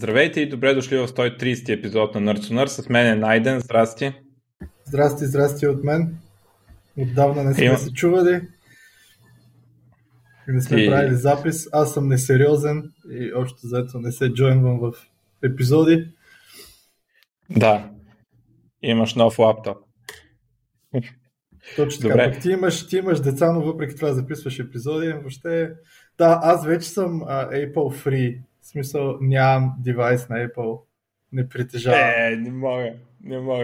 Здравейте и добре дошли в 130-ти епизод на Нърцонър. С мен е Найден. Здрасти. Здрасти от мен. Отдавна не сме се чували. И не сме правили запис. Аз съм несериозен и общо заето не се джойнвам в епизоди. Да. Имаш нов лаптоп. Точно така. Добре. Ти имаш деца, но въпреки това записваш епизоди. Въобще... Да, аз вече съм Apple Free. В смисъл, нямам девайс на Apple. Не притежавам. Не мога.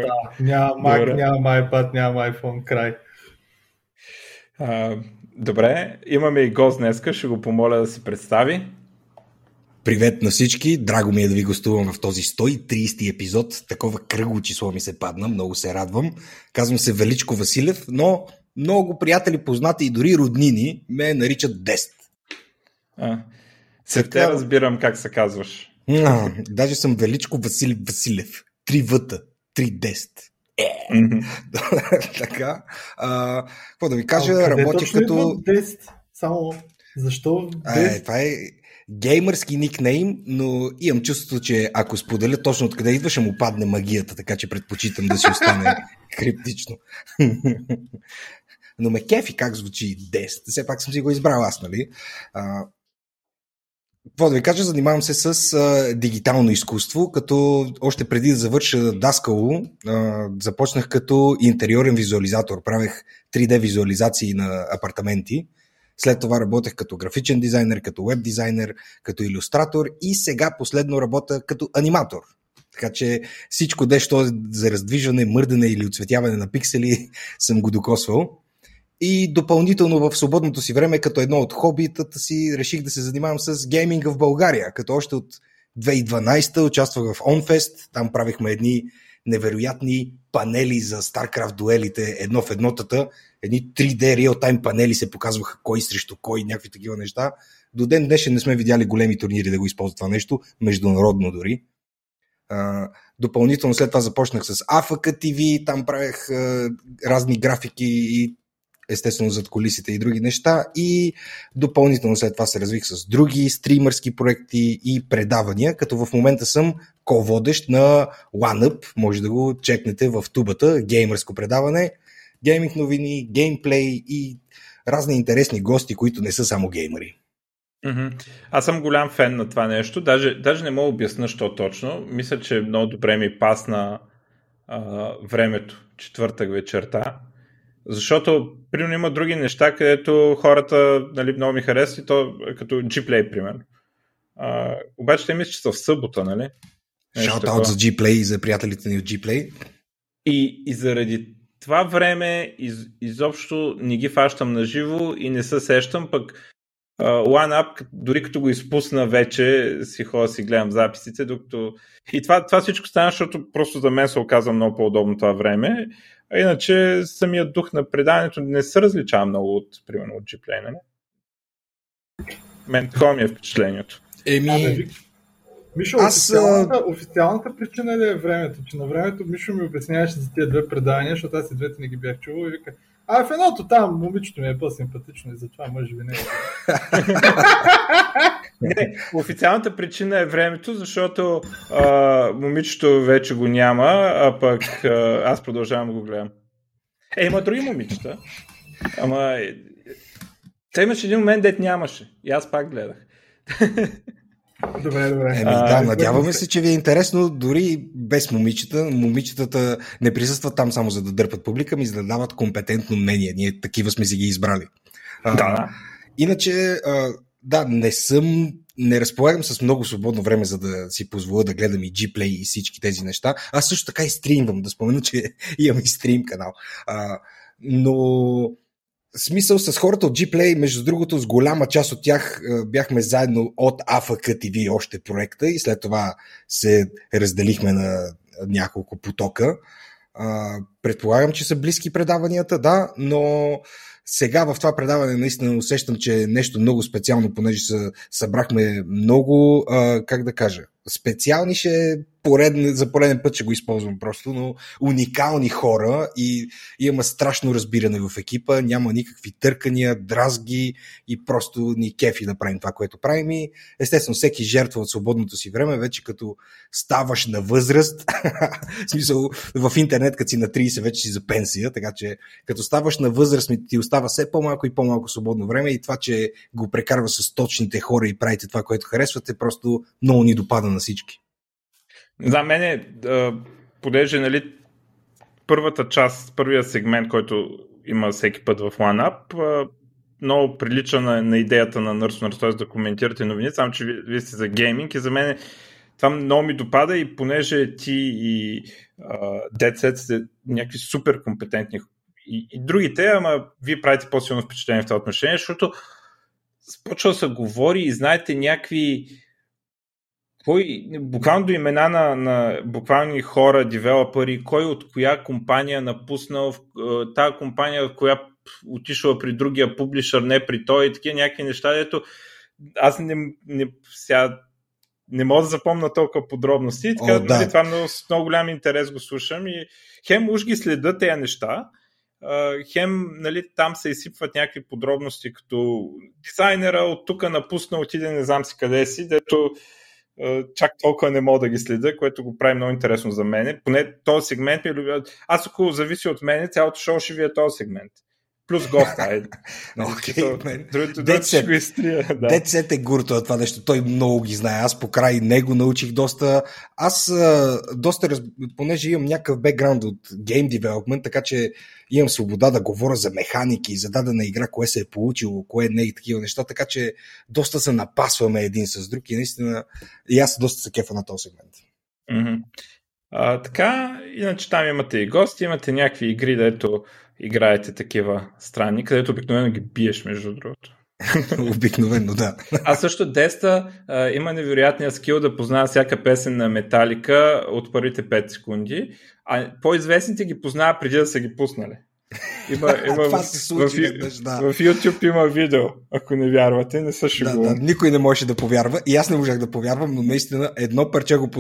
Да, нямам Mac, добре. Нямам iPad, нямам iPhone, край. Добре, имаме и гост днеска, ще го помоля да се представи. Привет на всички, драго ми е да ви гостувам в този 130-ти епизод. Такова кръгло число ми се падна, много се радвам. Казвам се Величко Василев, но много приятели, познати и дори роднини ме наричат Дест. След те разбирам как се казваш. Даже съм Величко Василий Василев. 3 въта, 3 Дест. Така. Какво да ви кажа, работих като... Дест? Само защо Дест? Това е геймърски никнейм, но имам чувството, че ако споделя точно откъде идва, ще му падне магията, така че предпочитам да си остане криптично. Но ме кефи как звучи Дест. Все пак съм си го избрал аз, нали? Какво да ви кажа, занимавам се с дигитално изкуство, като още преди да завърша Даскало, започнах като интериорен визуализатор. Правех 3D визуализации на апартаменти. След това работех като графичен дизайнер, като веб дизайнер, като илюстратор и сега последно работя като аниматор. Така че всичко дещо за раздвижване, мърдане или оцветяване на пиксели съм го докосвал. И допълнително в свободното си време, като едно от хобитата си, реших да се занимавам с гейминга в България, като още от 2012 участвах в OnFest, там правихме едни невероятни панели за StarCraft дуелите, едно в еднотата, едни 3D real-time панели се показваха кой срещу кой, някакви такива неща. До ден днешен не сме видяли големи турнири да го използват това нещо, международно дори. Допълнително след това започнах с AFK TV, там правех разни графики и естествено зад колисите и други неща и допълнително след това се развих с други стримърски проекти и предавания, като в момента съм ко-водещ на OneUp, може да го чекнете в тубата, геймърско предаване, гейминг новини, геймплей и разни интересни гости, които не са само геймъри. Аз съм голям фен на това нещо, даже не мога обясна що точно, мисля, че много добре ми пасна времето, четвъртък вечерта. Защото, примерно, има други неща, където хората, нали, много ми харесват и то като Gplay, примерно. Обаче те мисля, че са в събота, нали? Shout-out за Gplay и за приятелите ни от Gplay. И заради това време изобщо не ги фащам на живо и не се сещам, пък OneUp, дори като го изпусна вече, си ходя си гледам записите, докато... И това всичко стана, защото просто за мен се оказа много по-удобно това време. А иначе самият дух на предаването не се различава много от, примерно, от Gplay, нали? Мен такова ми е впечатлението. Мишо, официалната причина е времето, че на времето Мишо ми обясняваше за тия две предавания, защото аз и двете не ги бях чувал и вика, в едното там момичето ми е по-симпатично и затова може би не е. Не, официалната причина е времето, защото момичето вече го няма, а пък аз продължавам да го гледам. Има други момичета, ама те имаше един момент, дет нямаше и аз пак гледах. Добре. Да, надяваме се, че ви е интересно дори без момичета. Момичетата не присъстват там само за да дърпат публика, ми за да дават компетентно мнение. Ние такива сме си ги избрали. Иначе, не разполагам с много свободно време, за да си позволя да гледам и Gplay и всички тези неща. Аз също така и стримвам, да спомена, че имам и стрим канал. Но... Смисъл с хората от Gplay, между другото, с голяма част от тях бяхме заедно от AFK TV още проекта и след това се разделихме на няколко потока. Предполагам, че са близки предаванията, да, но сега в това предаване наистина усещам, че е нещо много специално, понеже събрахме много, специални ще за пореден път ще го използвам просто, но уникални хора и има страшно разбиране в екипа, няма никакви търкания, дразги и просто ни кефи да правим това, което правим и естествено всеки жертва от свободното си време, вече като ставаш на възраст, в смисъл в интернет като си на 30 вече си за пенсия, така че като ставаш на възраст ти остава все по-малко и по-малко свободно време и това, че го прекарва с точните хора и правите това, което харесвате, просто много ни допада на всички. За мен, понеже нали, първата част, първия сегмент, който има всеки път в OneUp, много прилича на идеята на Nurse, т.е. да коментирате новини, само че вие сте за гейминг и за мен това много ми допада и понеже ти и Dead Set сте някакви супер компетентни и другите, ама вие правите по-силно впечатление в това отношение, защото почва да се говори и знаете някакви буквално до имена на буквални хора, девелопери, кой от коя компания напуснал, тая компания, коя отишла при другия публишър, не при той и такива някакви неща, дето аз не мога да запомня толкова подробности. Така, да. Това с много голям интерес го слушам и хем уж ги следа тези неща, хем нали, там се изсипват някакви подробности, като дизайнера от тук напусна, отиде не знам си къде си, дето чак толкова не мога да ги следя, което го прави много интересно за мен. Поне този сегмент ми любя. Аз около зависи от мен, цялото шоу ще ви е този сегмент. Плюс госта. Децет е гурто това нещо. Той много ги знае. Аз покрай него научих доста. Понеже имам някакъв бекграунд от гейм девелопмент, така че имам свобода да говоря за механики, за дадена игра, кое се е получило, кое не и такива неща, така че доста се напасваме един с друг и наистина и аз доста се кефа на този сегмент. Mm-hmm. Така, иначе там имате и гости, имате някакви игри, дето играете такива странни, където обикновено ги биеш, между другото. Обикновено, да. А също Деста има невероятния скил да познава всяка песен на Металика от първите 5 секунди, а по-известните ги познава преди да са ги пуснали. Това се случи веднъж, да. В YouTube има видео, ако не вярвате, не са шегувам. Да, никой не можеше да повярва и аз не можах да повярвам, но наистина едно парче го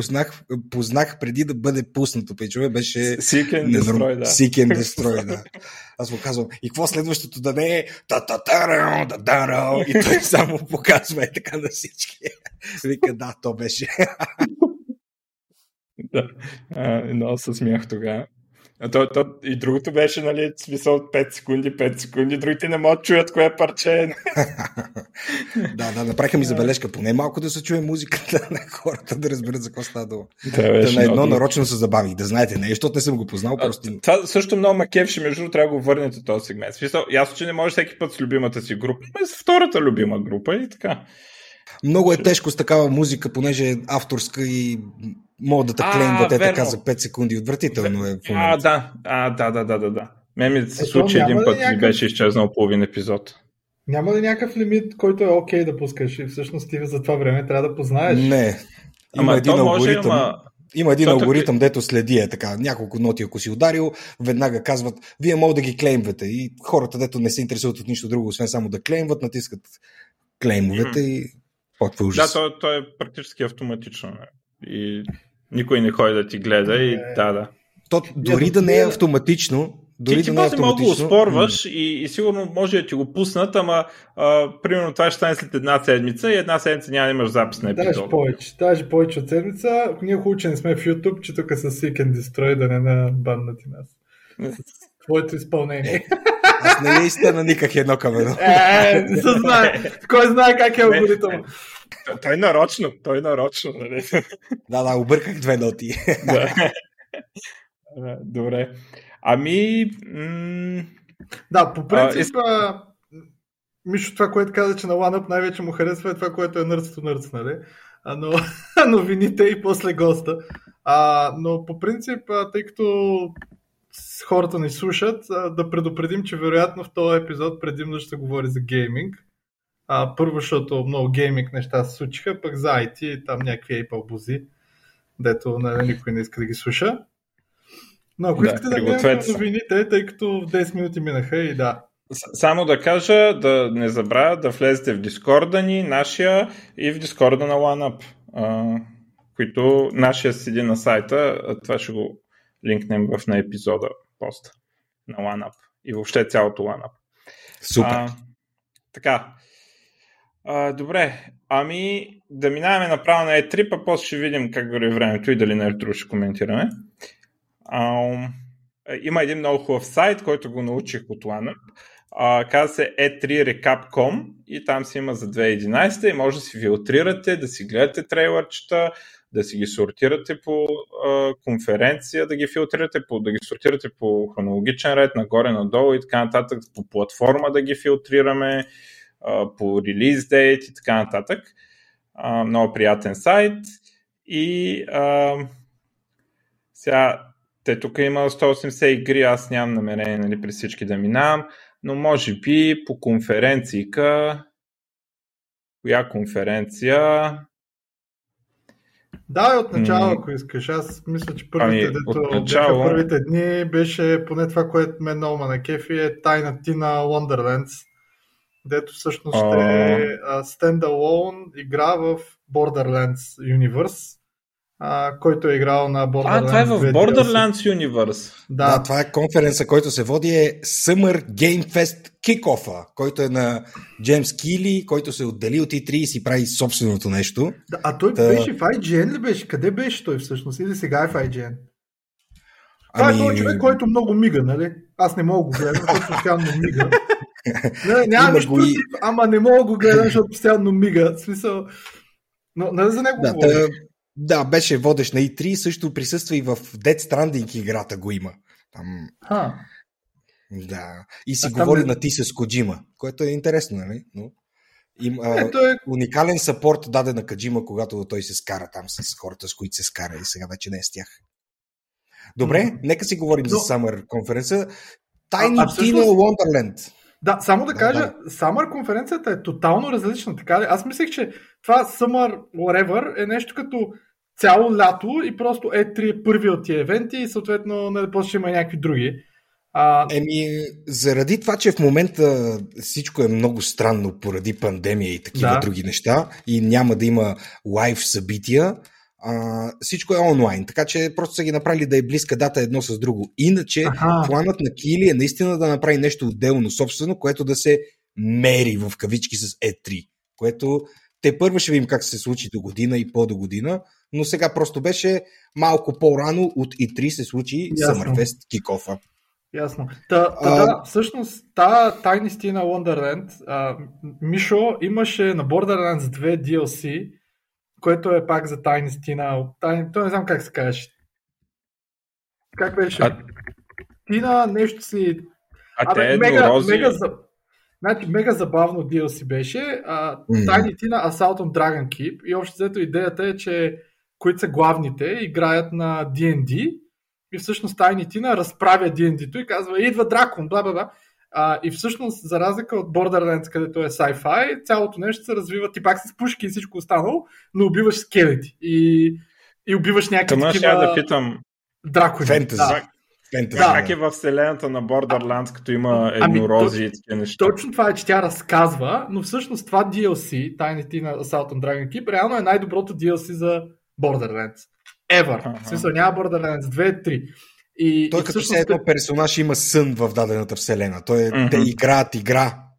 познах преди да бъде пуснато. Пичове, беше Seek and Destroy, да. Seek and Destroy, да. Аз му казвам, и какво следващото да не е та-та-та-рау, да-да-рау и той само показва и така на всички. Вика, да, то беше. Да, много се смях тогава. И другото беше, нали, смисъл от 5 секунди, другите не могат да чуят кое е парче. Да, направиха ми забележка, поне малко да се чуе музиката на хората, да разберат за какво става дума. На едно нарочно се забавих, да знаете, не, защото не съм го познал. Просто. Това също много макевши, между другото, трябва да го върнете този сегмент. Смисъл, ясно, че не можеш всеки път с любимата си група, но с втората любима група и така. Много е тежко с такава музика, понеже е авторска и мога да те клеймват е така за 5 секунди отвратително е в момента. Да. Мен ми се случи един път и беше изчезнал половин епизод. Няма ли някакъв лимит, който е окей да пускаш и всъщност ти за това време трябва да познаеш? Не. Има един алгоритъм, дето следи е така. Няколко ноти, ако си ударил, веднага казват, вие мога да ги клеймвате. И хората, дето не се интересуват от нищо друго, освен само да клеймват, натискат клеймовете и отвъл ужас. Да, то е практически автоматично. И никой не ходи да ти гледа и да. То, дори да не е автоматично. Ти може малко да оспорваш и сигурно може да ти го пуснат, ама примерно това ще стане след една седмица и една седмица няма да имаш запис на епизод. Даже повече от седмица. Ние хубаво, че не сме в YouTube, че тук са Seek and Destroy да не набаннати нас. Твоето изпълнение. Аз не е истина никак едно към едно. Не се знае. Кой знае как е алгоритъм? Той нарочно. Нали? Да, обърках две ноти. Добре. Ами... Да, по принцип, Мишо, това, което каза, че на OneUp най-вече му харесва е това, което е нърцето, нали? Но вините и после госта. Но по принцип, тъй като хората ни слушат, да предупредим, че вероятно в този епизод предимно ще говори за гейминг. Първо, защото много гейминг неща се случиха, пък за IT и там някакви Apple бузи, дето никой не иска да ги слуша. Но ако искате да гледаме новините, тъй като 10 минути минаха и да. Само да кажа, да не забравя да влезете в Дискорда ни, нашия и в Дискорда на OneUp. които нашия седи на сайта, това ще го линкнем в на епизода пост на OneUp и въобще цялото OneUp. Супер! Така. Добре, ами да минаваме направо на E3, а после ще видим как върви времето и дали на E3 ще коментираме. Има един много хубав сайт, който го научих от OneUp. Казва се e3recap.com и там си има за 2011 и може да си филтрирате, да си гледате трейлърчета, да си ги сортирате по конференция, да ги филтрирате, да ги сортирате по хронологичен ред, нагоре-надолу и така нататък, по платформа да ги филтрираме, по релиз дейт и така нататък. Много приятен сайт и сега те тук има 180 игри, аз нямам намерение при всички да минавам, но може би по конференцийка, коя конференция... Да, от начало, ако искаш. Аз мисля, че първите, първите дни беше поне това, което ме много ме накефи, е Tiny Tina's Wonderlands, дето всъщност е стендалон игра в Borderlands Universe, който е играл на Borderlands. Това е в Borderlands Universe. Да, това е конференца, който се води е Summer Game Fest Kick-off, който е на Джеймс Кили, който се отдели от E3 и си прави собственото нещо. Да, а той беше в IGN ли беше? Къде беше той всъщност? Или сега е в IGN? Това е този човек, който много мига, нали? Аз не мога го гледам, защото постоянно мига. Няма нищо против, ама не мога го гледам, защото постоянно мига. В смисъл... Но, нали за него говоря? Да, беше водещ на E3, също присъства и в Dead Stranding играта го има. Там... Да. И си говори на ти с Коджима, което е интересно, нали? Но им, уникален съпорт даде на Коджима, когато той се скара там с хората, с които се скара и сега вече не е с тях. Добре, нека си говорим за Summer конференция. Tiny Tina Wonderland. Да, само да кажа, Summer конференцията е тотално различна, така ли? Аз мислех, че това Summer Whatever е нещо като цяло лято и просто E3 е първи от тия евенти и съответно после ще има някакви други. Заради това, че в момента всичко е много странно поради пандемия и такива други неща и няма да има лайв събития, всичко е онлайн, така че просто са ги направили да е близка дата едно с друго. Иначе планът на Кили е наистина да направи нещо отделно собствено, което да се мери в кавички с E3, което те първо ще видим как се случи до година и по-до година, но сега просто беше малко по-рано от E3 се случи Summerfest Kick-off. Ясно. Всъщност Tiny Tina's Wonderland, Мишо имаше на Borderlands 2 DLC, което е пак за Tiny Tina. Той не знам как се казваше. Как беше? Тина нещо си... Мега забавно DLC беше. Tiny Tina Assault on Dragon Keep и общо взето идеята е, че които са главните играят на D&D и всъщност Tiny Tina разправя D&D-то и казва идва дракон, бла-бла-бла. И всъщност, за разлика от Borderlands, където е sci-fi, цялото нещо се развива ти пак с пушки и всичко останало, но убиваш скелети и убиваш някакви дракони. Фентези. Как е във вселената на Borderlands, като има еднорози и такива неща? Точно това е, че тя разказва, но всъщност това DLC, Tiny Tina Assault on Dragon Keep, реално е най-доброто DLC за Borderlands. Ever. В смисъл, няма Borderlands 2, 3. Той като всъщност... едно персонаж има сън в дадената вселена. Той те играят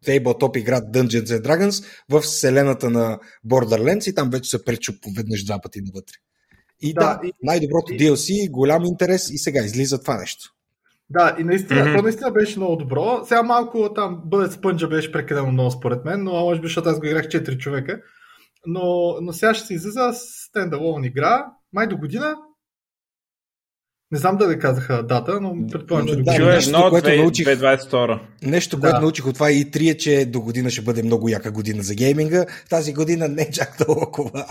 тейбълтоп игра Dungeons and Dragons в вселената на Borderlands и там вече се пречуп веднъж два пъти навътре. И най-доброто DLC, голям интерес и сега излиза това нещо. Да, и наистина, то наистина беше много добро. Сега малко там Bullet Sponge беше прекалено много според мен, но може би, защото аз го играх 4 човека. Но сега ще се излиза стендалон игра. Май до година. Не знам да ви казаха дата, но предполагам, че нещо, което научих от това E3 е, че до година ще бъде много яка година за гейминга. Тази година не чак толкова.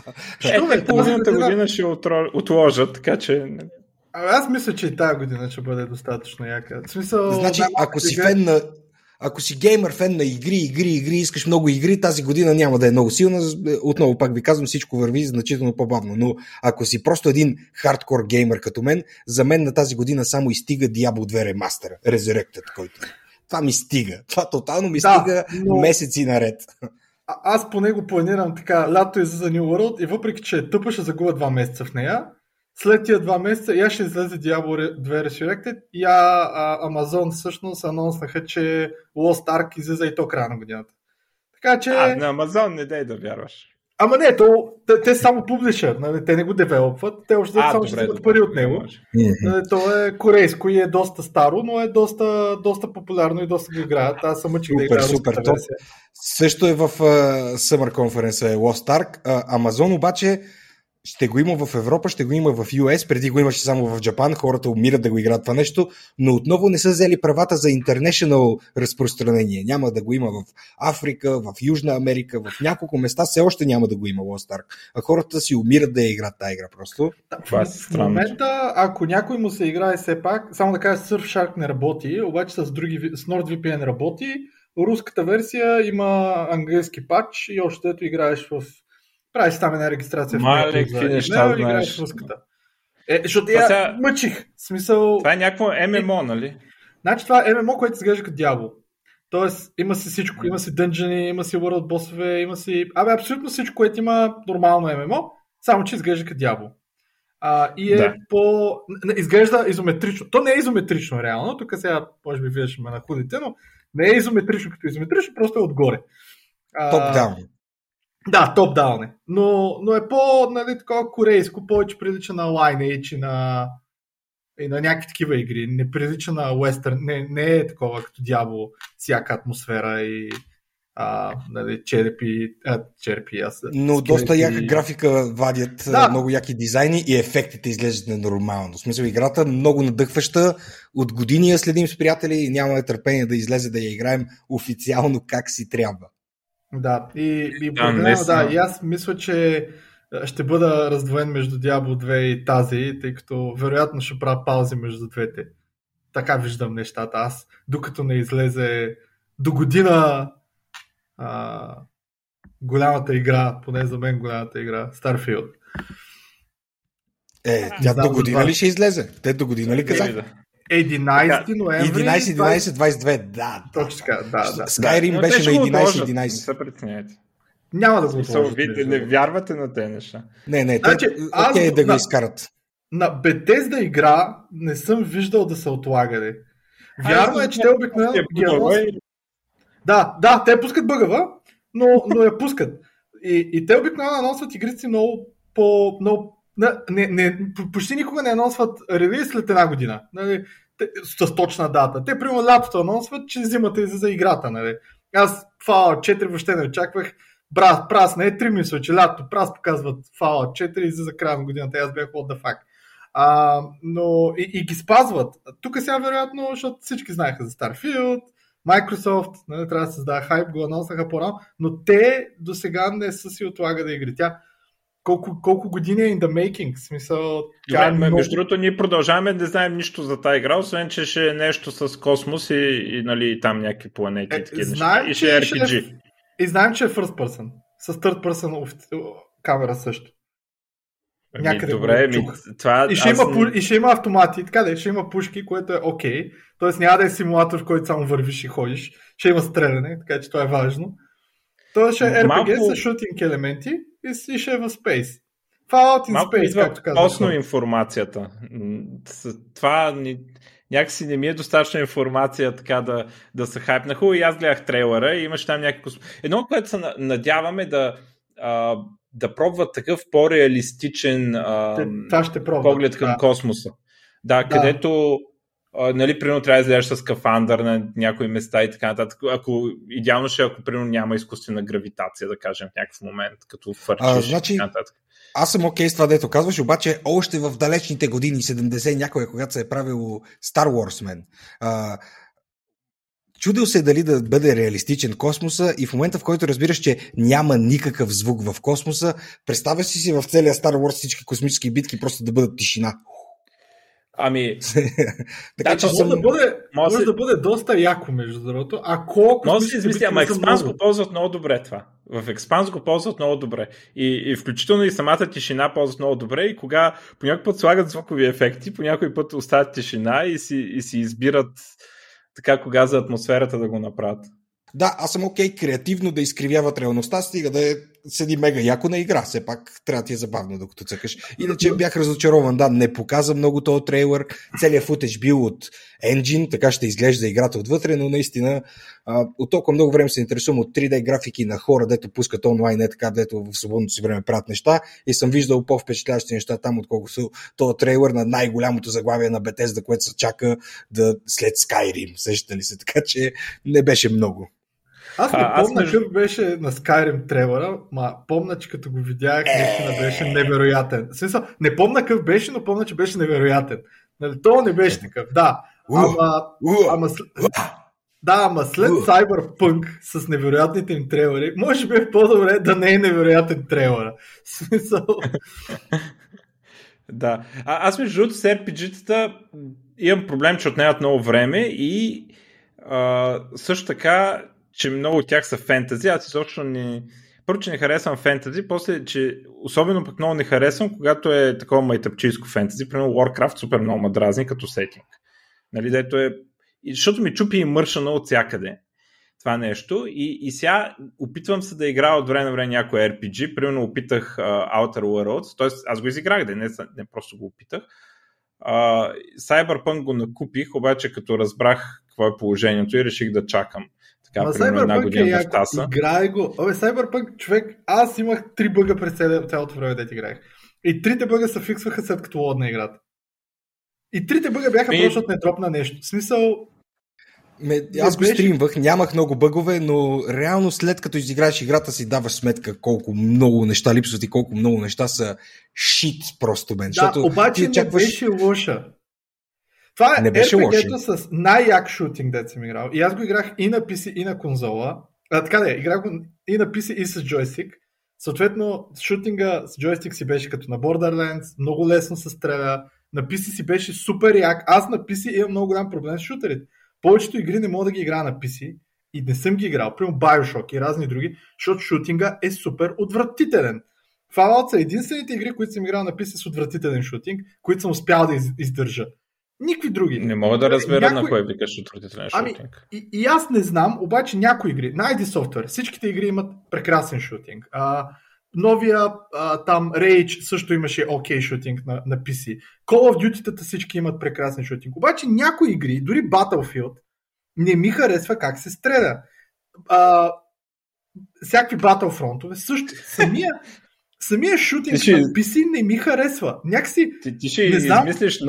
Половината година ще отложат, така че... Аз мисля, че и тази година ще бъде достатъчно яка. В смисъл... Значи, ако си геймър фен на игри, искаш много игри, тази година няма да е много силна. Отново пак ви казвам, всичко върви значително по-бавно. Но ако си просто един хардкор геймър като мен, за мен на тази година само изстига Diablo 2 Remaster, Resurrected, който. Това ми стига. Това тотално ми стига месеци наред. аз по него планирам така, лято излиза New World и въпреки, че е тъпа, ще загубя 2 месеца в нея. След тия 2 месеца я ще излезе Diablo 2 Resurrected и Амазон всъщност анонснаха, че Lost Ark излиза и то края на годината. Така че... А, на Амазон не дай да вярваш. Ама не, то, те само публишър, нали? Те не го девелопват, те още само ще взимат пари от него. Нали? То е корейско и е доста старо, но е доста популярно и доста го играят. Аз съм мъчик да играя руската версия. Също е в Summer Conference Lost Ark. Amazon обаче ще го има в Европа, ще го има в US, преди го имаше само в Джапан, хората умират да го играят това нещо, но отново не са взели правата за интернешнъл разпространение. Няма да го има в Африка, в Южна Америка, в няколко места все още няма да го има Lost Ark. А хората си умират да я играят тази игра просто. Това е странно. В момента, ако някой му се играе все пак, само да кажа Surfshark не работи, обаче с NordVPN работи, руската версия има английски патч и още ето играеш в правиш там една регистрация. Малик, в неща знаеш. Защото я мъчих. Смисъл... Това е някакво ММО, нали? Значи това е ММО, което изглежда като дявол. Тоест има си всичко. Има си дънджени, има си World боссове, има си... Абе, абсолютно всичко, което има нормално ММО, само че изглежда като дявол. И е да. По... Изглежда изометрично. То не е изометрично, реално. Тук сега, може би, виждаш ме на худите, но не е изометрично като изометрично, просто е отгоре. Топ-даун. Да, топ-даун е. Но е по, нали, такова корейско, повече прилича на Lineage и на някакви такива игри. Не прилича на Western, не е такова като дявол, всяка атмосфера и нали, черпи аз. Но доста яка графика вадят, да. Много яки дизайни и ефектите изглеждат ненормално. В смисъл, играта много надъхваща. От години я следим с приятели и нямаме търпение да излезе да я играем официално как си трябва. Да, и аз мисля, че ще бъда раздвоен между Diablo 2 и тази, тъй като вероятно ще правя паузи между двете. Така виждам нещата. Аз, докато не излезе до година голямата игра, поне за мен голямата игра, Starfield. Тя до година ли ще излезе? Те до година ли казаха? 11 ноември. 11-12-22, да. Точно така, да. Skyrim да. Беше на 11-11. Не се притеснявайте. Няма да го отложат. Вие не вярвате на тези неща. Не, значи, те да го изкарат. На Bethesda игра не съм виждал да се отлагали. Вярно е, че те обикновено... Да, те пускат бъгава, но я пускат. И те обикновено анонсват игрици много по... почти никога не анонсват релиз след една година, нали, с точна дата. Те, примерно, лятото анонсват, че зимата излиза играта. Нали. Аз Fallout 4 въобще не очаквах. Праз не е 3 мисля, че лятото праз показват Fallout 4 и излиза края на годината. Аз бях what the fuck. Но и ги спазват. Тук сега, вероятно, защото всички знаеха за Starfield, Microsoft, нали, трябва да създава хайп, го анонсаха по-рано, но те до сега не са си отлагали игри. Тя колко години е in the making? Смисъл, между другото, ние продължаваме да знаем нищо за тази игра, освен че ще е нещо с космос и нали, там някакви планети и такива неща. И ще е RPG. И знаем, че е first person. С third person камера също. Някъде добре, това... И ще има автомати, така да, ще има пушки, което е окей. Тоест няма да е симулатор, в който само вървиш и ходиш. Ще има стреляне, така че това е важно. Тоест ще е RPG с шутинг елементи. И ще е в Space. Fallout in Малко Space, както казвам. Точно информацията. Това някакси не ми е достатъчна информация така да се хайпна. Хубаво, и аз гледах трейлера и имаш там някакво... Едно, което се надяваме да пробват такъв по-реалистичен поглед към космоса. Да, където... нали, примерно трябва да излезеш с скафандър на някои места и така нататък. Идеално ще, ако примерно няма изкуствена гравитация, да кажем, в някакъв момент, като фърчиш значи, и така нататък. Аз съм окей с това, дето казваш, обаче още в далечните години, 70 някоя, когато се е правило Star Wars, мен. Чудил се дали да бъде реалистичен космоса и в момента, в който разбираш, че няма никакъв звук в космоса, представяш си в целия Star Wars всички космически битки просто да бъдат тишина. Ами, така, че може да бъде доста яко, между другото. Може да измисля, ама Expanse го ползват много добре това. В Expanse го ползват много добре. И включително и самата тишина ползват много добре. И кога по някой път слагат звукови ефекти, по някой път оставят тишина и си избират така кога за атмосферата да го направят. Да, аз съм окей, креативно да изкривяват реалността, стига да е седи мега яко на игра. Все пак трябва да ти е забавно, докато цъкаш. Иначе бях разочарован. Да, не показа много този трейлър. Целият футеж бил от Engine, така ще изглежда играта отвътре, но наистина от толкова много време се интересувам от 3D графики на хора, дето пускат онлайн, не така, дето в свободното си време правят неща. И съм виждал по-впечатляващи неща там, отколкото този трейлър на най-голямото заглавие на Bethesda, което се чака да след Skyrim. Сещате ли се? Така че не беше много. Аз не помня какъв беше на Skyrim трейлъра, ма помня, че като го видях, наистина беше невероятен. Смисъл, не помня какъв беше, но помня, че беше невероятен. Нали, то не беше такъв, да. Ама след Cyberpunk с невероятните им трейлъри, може би е по-добре да не е невероятен трейлъра. Смисъл. Да. Аз между другото с RPG-тата имам проблем, че отнемат много време и също така, че много от тях са фентази. Аз изобщо не... Първо, че не харесвам фентази, после, че особено пък много не харесвам, когато е такова майтъпчийско фентази. Примерно Warcraft супер много ма дразни като сетинг. Нали, дето е... Защото ми чупи и мършана от всякъде това нещо. И сега опитвам се да играя от време на време някой RPG. Примерно опитах Outer Worlds. Тоест, аз го изиграх, не просто го опитах. Cyberpunk го накупих, обаче като разбрах какво е положението и реших да чакам. Така, примерно една година в таса. Играй го. Абе, Cyberpunk, човек, аз имах 3 бъга през цялото време, дето играех. И 3-те бъга се фиксваха след като лодна играта. И 3-те бъга бяха просто от недропна нещо. В смисъл... Аз го стримвах, нямах много бъгове, но реално след като изиграеш играта си даваш сметка колко много неща липсват и колко много неща са шит просто, мен. Да, защото обаче не очакваш... беше лоша. Това не е RPG-то с най-як шутинг, дето съм играл. И аз го играх и на PC, и на конзола. Играх го и на PC, и с джойстик. Съответно, шутинга с джойстик си беше като на Borderlands, много лесно се стреля. На PC си беше супер як. Аз на PC имам много голям проблем с шутерите. Повечето игри не мога да ги играя на PC и не съм ги играл. Примерно BioShock и разни други, защото шутинга е супер отвратителен. Fallout са единствените игри, които съм играл на PC с отвратителен шутинг, които съм успял да издържа. Никакви други. Не мога да разбера на кой викаш отвратителен шутинг. И аз не знам, обаче някои игри, на ID Software, всичките игри имат прекрасен шутинг. Новия там Rage също имаше окей шутинг на PC. Call of Duty-тата всички имат прекрасен шутинг. Обаче някои игри, дори Battlefield, не ми харесва как се стреля. Всякакви Battlefront-ове също. Самия шутинг на PC не ми харесва. Някакси... Ти ще измислиш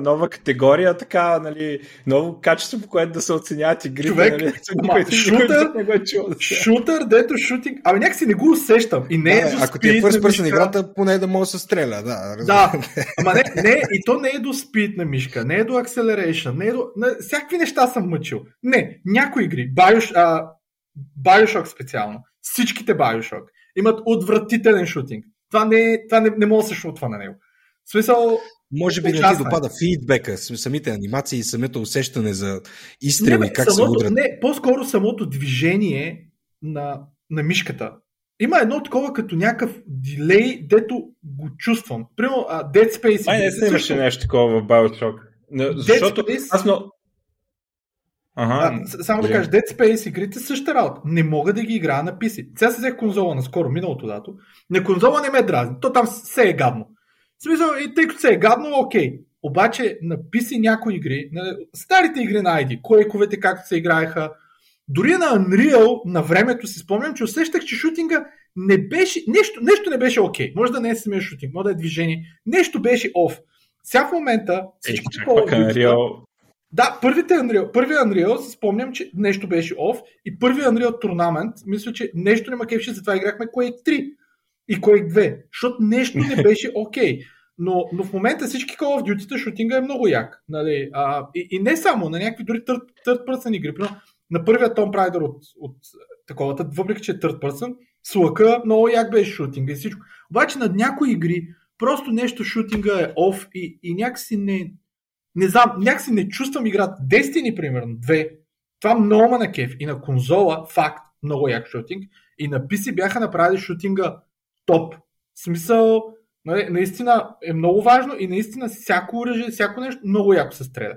нова категория, така, нали, ново качество, по което да се оценяват игрите. Човек, нали, шутър, дето шутинг... Абе, някакси не го усещам. И не ако ти е first person играта, поне да може да се стреля. Да, ама не, и то не е до спид на мишка, не е до acceleration, не е до... Всякакви неща съм мъчил. Не, някои игри, BioShock специално, всичките BioShock, имат отвратителен шутинг. Това не мога да се шутва на него. В смисъл... Може би не ти допада фидбека, самите анимации и самото усещане за изстрел и как се удрят. Не, по-скоро самото движение на мишката. Има едно такова като някакъв дилей, дето го чувствам. Примерно Dead Space... Май не се имаше нещо такова в BioShock. Защото аз много... Само да кажа, Dead Space игрите същата работа. Не мога да ги играя на PC. Сега се взех конзола наскоро, миналото дато. На конзола не ме дразни. То там все е гадно. В смисъл, и тъй като се е гадно, окей. Обаче на PC някои игри, на старите игри на ID, Quake-овете както се играеха, дори на Unreal на времето си спомням, че усещах, че шутинга не беше, нещо не беше окей. Може да не е самия шутинг, може да е движение. Нещо беше оф. Сега в момента всичко по-обидно. Да, първият Unreal, спомням, че нещо беше off и първият Unreal Tournament, мисля, че нещо не ма кефши, затова играхме Quake 3 и Quake 2, защото нещо не беше окей. Но в момента всички Call of Duty-та шутинга е много як. Нали? И не само, на някакви дори third person игри. На първия Tomb Raider от таковата, въпреки че е third person, с лъка много як беше шутинга и всичко. Обаче на някои игри просто нещо шутинга е off и някакси не... Не знам, някакси не чувствам играта. Destiny, примерно, 2. Това много ма на кеф. И на конзола, факт, много як шутинг. И на PC бяха направили шутинга топ. В смисъл, наистина е много важно и наистина всяко оръжие, всяко нещо много яко се стреля.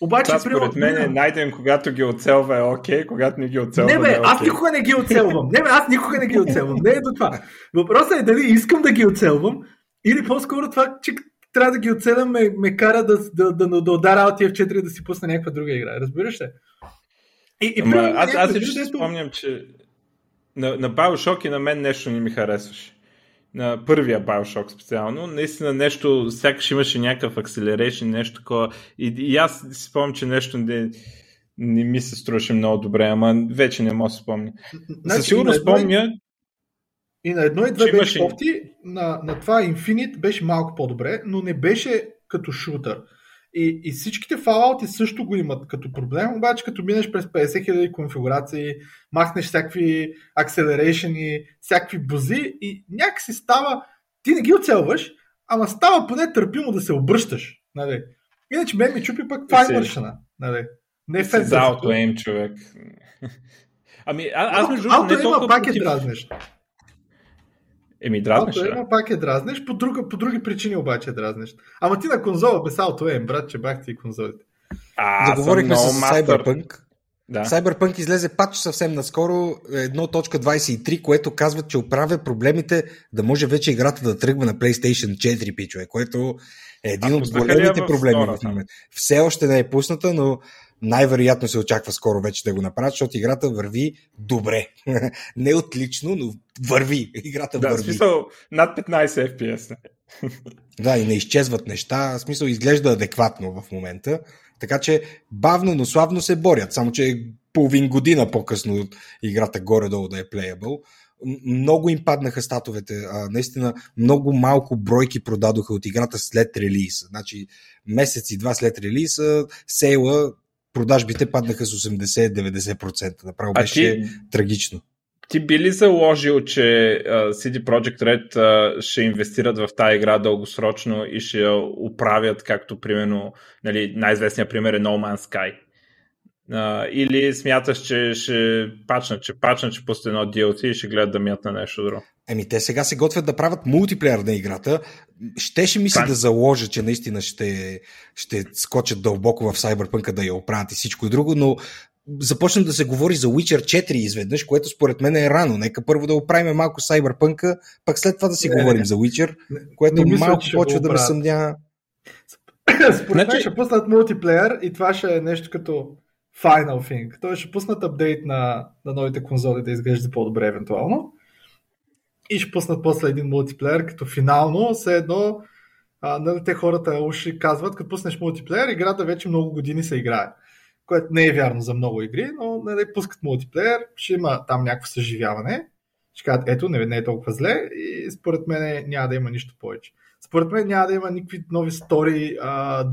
Обаче, това според мен е Найден, когато ги оцелва е окей, когато не ги оцелва не бе, е окей. Аз никога не ги оцелвам. Не е до това. Въпросът е дали искам да ги оцелвам или по-скоро това, че трябва да ги оцелям ме кара да удара Alt F4 да си пусна някаква друга игра. Разбираш ли? Аз ще спомням, че на BioShock и на мен нещо не ми харесваше. На първия BioShock специално, наистина нещо, сякаш имаше някакъв acceleration, нещо такова. И аз си спомням, че нещо не ми се струваше много добре, ама вече не мога да се спомня. Значи, със сигурно спомня... И на едно и две беше кофти, на това Infinite беше малко по-добре, но не беше като шутър. И всичките Fallout също го имат като проблем, обаче като минеш през 50 000 конфигурации, махнеш всякакви акселерейшени, всякакви бузи и някакси става, ти не ги оцелваш, ама става поне търпимо да се обръщаш. Нали? Иначе мен ми чупи пък това е мършена. Нали? Не е фенсът. За auto-aim, човек. Ами, аз между другото не толкова... Auto-aim пак е дразнеш. Auto-aim пак е дразнеш, по други причини обаче е дразнеш. Ама ти на конзола без Auto-aim, брат, че бах ти и конзолите. Заговорихме с Cyberpunk. Да. Cyberpunk излезе патч съвсем наскоро 1.23, което казва, че оправя проблемите да може вече играта да тръгва на PlayStation 4, пичове, което е един от големите проблеми в момента. Все още не е пусната, но най-вероятно се очаква скоро вече да го направят, защото играта върви добре. Не отлично, но върви. Играта върви. Да, в смисъл над 15 FPS. Да, и не изчезват неща. В смисъл изглежда адекватно в момента. Така че бавно, но славно се борят. Само, че половин година по-късно играта горе-долу да е playable. Много им паднаха статовете. Наистина много малко бройки продадоха от играта след релиза. Значи месец и два след релиза сейла продажбите паднаха с 80-90%. Направо беше трагично. Ти би ли заложил, че CD Projekt Red ще инвестират в тази игра дългосрочно и ще я оправят, както примерно, нали, най-известният пример е No Man's Sky? Или смяташ, че ще пачнат, че пусти едно DLC и ще гледат да мият на нещо друго? Еми, те сега се готвят да правят мултиплеер на играта. Щеше ми се да заложа, че наистина ще скочат дълбоко в Cyberpunk да я оправят и всичко и друго, но започна да се говори за Witcher 4 изведнъж, което според мен е рано. Нека първо да оправим малко Cyberpunk, пък след това да си говорим за Witcher, което малко почва да ме съмня. Според мен ще пуснат мултиплеер и това ще е нещо като Final Thing. Той ще пуснат апдейт на новите конзоли да изглежда по-добре евентуално. И ще пуснат после един мултиплеер, като финално, все едно нали, те хората уши казват, като пуснеш мултиплеер, играта вече много години се играе. Което не е вярно за много игри, но нали, пускат мултиплеер, ще има там някакво съживяване. Ще кажат, ето, не е толкова зле и според мен няма да има нищо повече. Според мен няма да има никакви нови story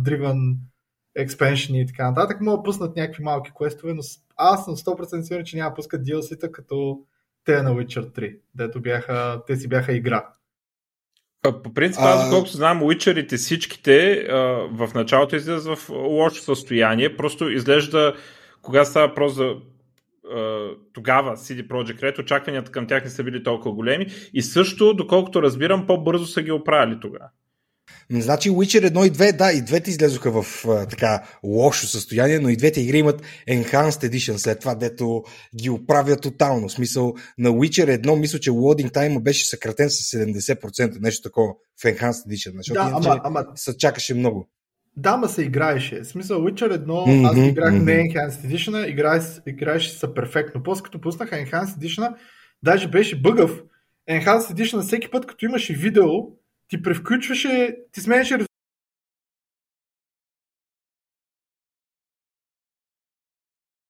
driven експеншни и така нататък. Мога да пуснат някакви малки квестове, но аз съм 100% сигурен, че няма да пускат DLC-та като те на Witcher 3, дето те си бяха игра. По принцип, аз колко знам, Witcher-ите всичките в началото излизат в лошо състояние, просто изглежда, кога става просто тогава CD Projekt Red, очакванията към тях не са били толкова големи и също, доколкото разбирам, по-бързо са ги оправили тогава. Значи Witcher 1 и 2, да, и двете излезоха в така лошо състояние, но и двете игри имат Enhanced Edition след това, дето ги оправя тотално. В смисъл на Witcher 1, мисля, че loading time беше съкратен с 70%, нещо такова в Enhanced Edition, защото да, иначе се чакаше много. Да, ма се играеше. В смисъл Witcher 1, аз играх не Enhanced Edition, играеше се перфектно. После като пуснах Enhanced Edition, даже беше бъгъв. Enhanced Edition всеки път, като имаше видео, ти превключваше, ти сменяше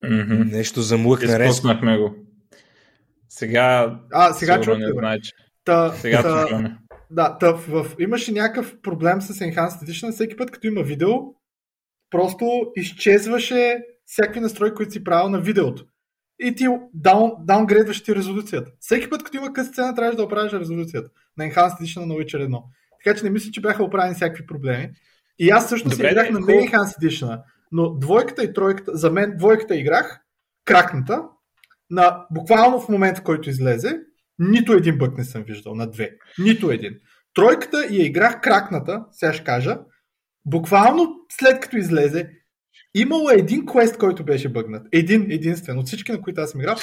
нещо замлъкна резко. Изпуснахме го. Сега чуваме. Имаше някакъв проблем с Enhanced Edition. Всеки път, като има видео, просто изчезваше всякакви настройки, които си правил на видеото. И ти даунгрейдваш ти резолюцията. Всеки път, като има къс сцена, трябваше да оправиш резолюцията на Enhanced Edition на Witcher 1. Така че не мисля, че бяха оправени всякакви проблеми. И аз също си играх на не Enhanced Edition, но двойката и тройката, за мен двойката играх, кракната, буквално в момента, в който излезе, нито един бък не съм виждал на две. Нито един. Тройката я играх кракната, сега ще кажа, буквално след като излезе, Имало един квест, който беше бъгнат. Един-единствен. От всички, на които аз съм играл.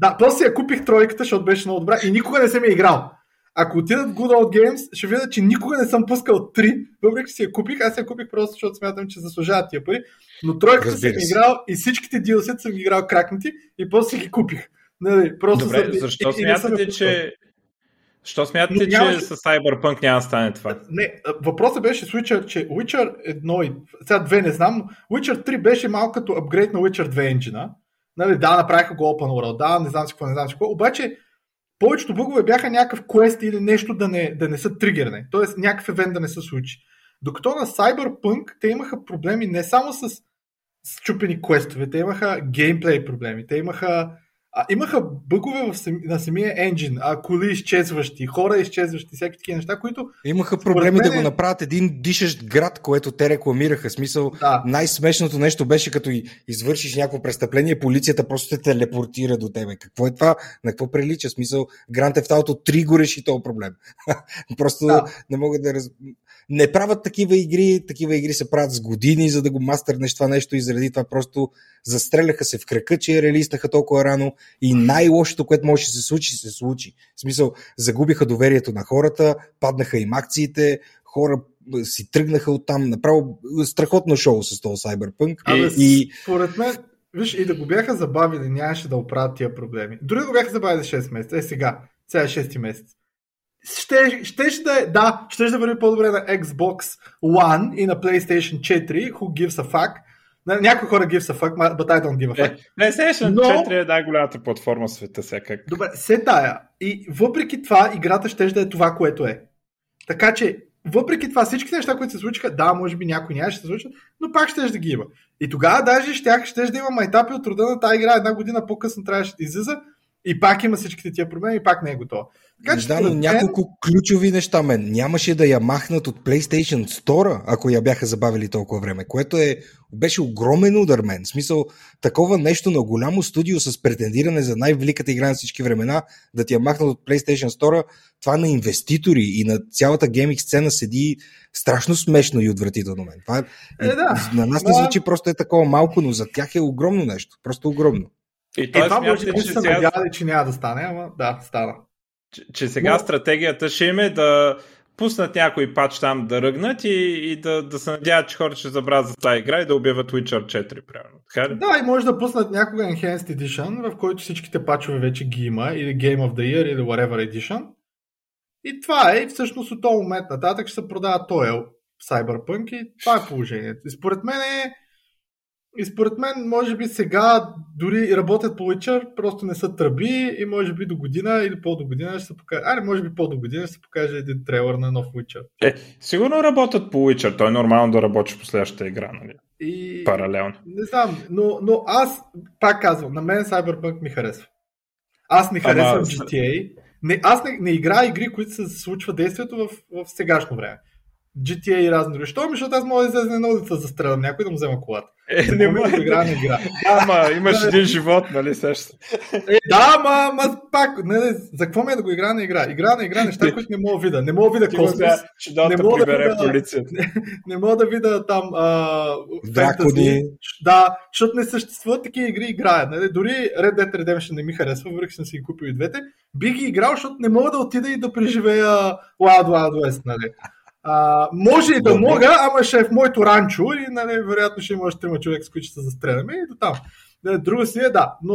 Да, просто си я купих тройката, защото беше много добра и никога не съм я играл. Ако отидат Good Old Games, ще видя, че никога не съм пускал 3, въпреки си я купих. Аз я купих просто, защото смятам, че заслужават тия пари. Но тройката съм играл и всичките DLC-та съм ги играл кракнати и после ги купих. Нали, просто добре, защо смятате, че... Защо смятате, че с Cyberpunk няма да стане това? Не, въпросът беше с Witcher, че Witcher 1 и... Сега 2 не знам, но Witcher 3 беше малко като апгрейд на Witcher 2 енджина. Нали, да, направиха го Open World, да, не знам си какво. Обаче, повечето бъгове бяха някакъв квест или нещо да не са тригерни. Тоест, някакъв евент да не се случи. Докато на Cyberpunk те имаха проблеми не само с счупени квестове, те имаха геймплей проблеми, те имаха... Имаха бъгове на самия енджин, коли изчезващи, хора изчезващи, всякакви такива неща, които... Имаха проблеми да го направят един дишещ град, което те рекламираха. Смисъл, да. Най-смешното нещо беше, като извършиш някакво престъпление, полицията просто те телепортира до тебе. Какво е това? На какво прилича? Смисъл, Grand Theft Auto 3 го реши този проблем. Просто да. Не могат да... Не правят такива игри, се правят с години, за да го мастернеш това нещо и заради това просто застреляха се в крака, че релизнаха толкова рано и най-лошото, което може да се случи, се случи. В смисъл, загубиха доверието на хората, паднаха им акциите, хора си тръгнаха оттам. Направо страхотно шоу с този Cyberpunk. Според мен, виж, и да го бяха забавили, нямаше да оправят тия проблеми. Дори да го бяха забавили за 6 месеца. Сега е 6 месец. Ще да върви по-добре на Xbox One и на PlayStation 4. Who gives a fuck? Някои хора gives a fuck, but I don't give a fuck. PlayStation 4 е най-голямата платформа в света всякак. Добре, се тая. И въпреки това, играта ще е това, което е. Така че, въпреки това, всички неща, които се случиха, да, може би някои няма ще се случат, но пак ще да ги има. И тогава даже ще да има майтапи от рода на тази игра. Една година по-късно трябваше да излиза. И пак има всичките тия проблеми и пак не е готова. Така, няколко ключови неща мен. Нямаше да я махнат от PlayStation Store, ако я бяха забавили толкова време, което беше огромен удар мен. В смисъл, такова нещо на голямо студио с претендиране за най-великата игра на всички времена, да ти я махнат от PlayStation Store, това на инвеститори и на цялата гейминг сцена седи страшно смешно и отвратително мен. Това да. На нас не звучи просто е такова малко, но за тях е огромно нещо. Просто огромно. И това може да се надявали, че няма да стане, ама да, стана. Че сега стратегията ще им е да пуснат някой пач там да ръгнат и да се надяват, че хората ще забравят за тази игра и да обяват Witcher 4, правилно. Да, и може да пуснат някога Enhanced Edition, в който всичките пачове вече ги има, или Game of the Year, или Whatever Edition. И това е, всъщност от този момент нататък ще се продава този Cyberpunk и това е положението. И според мен може би сега дори работят по Witcher, просто не са тръби и може би до година или по-до година ще се покаже. Може би по-до година ще се покаже един трейлър на нов Witcher. Сигурно работят по Witcher, то е нормално да работиш по следващата игра, нали? Паралелно. Не знам, но аз пак казвам, на мен Cyberpunk ми харесва. Аз не харесвам GTA. Аз не играя игри, които се случва действието в сегашно време. GTA и разни други. Защото аз мога да излезе на улица да застрелям някой да му взема колата. Не мога да игра на игра. Ама имаш един живот, нали? Да, ама пак. За какво ми е да го игра на игра? Игра на игра неща, които не мога да видя. Не мога да видя космос. Не мога да видя там фентази. Да, защото не съществуват такива игри играят. Дори Red Dead Redemption не ми харесва, върх съм си ги купил и двете. Бих ги играл, защото не мога да отида и да преживея Wild Wild West, нали? Може и да мога, ама ще е в моето ранчо и нали, вероятно ще има още 3 човека, с които ще се застреляме и до там. Друго си е, да, но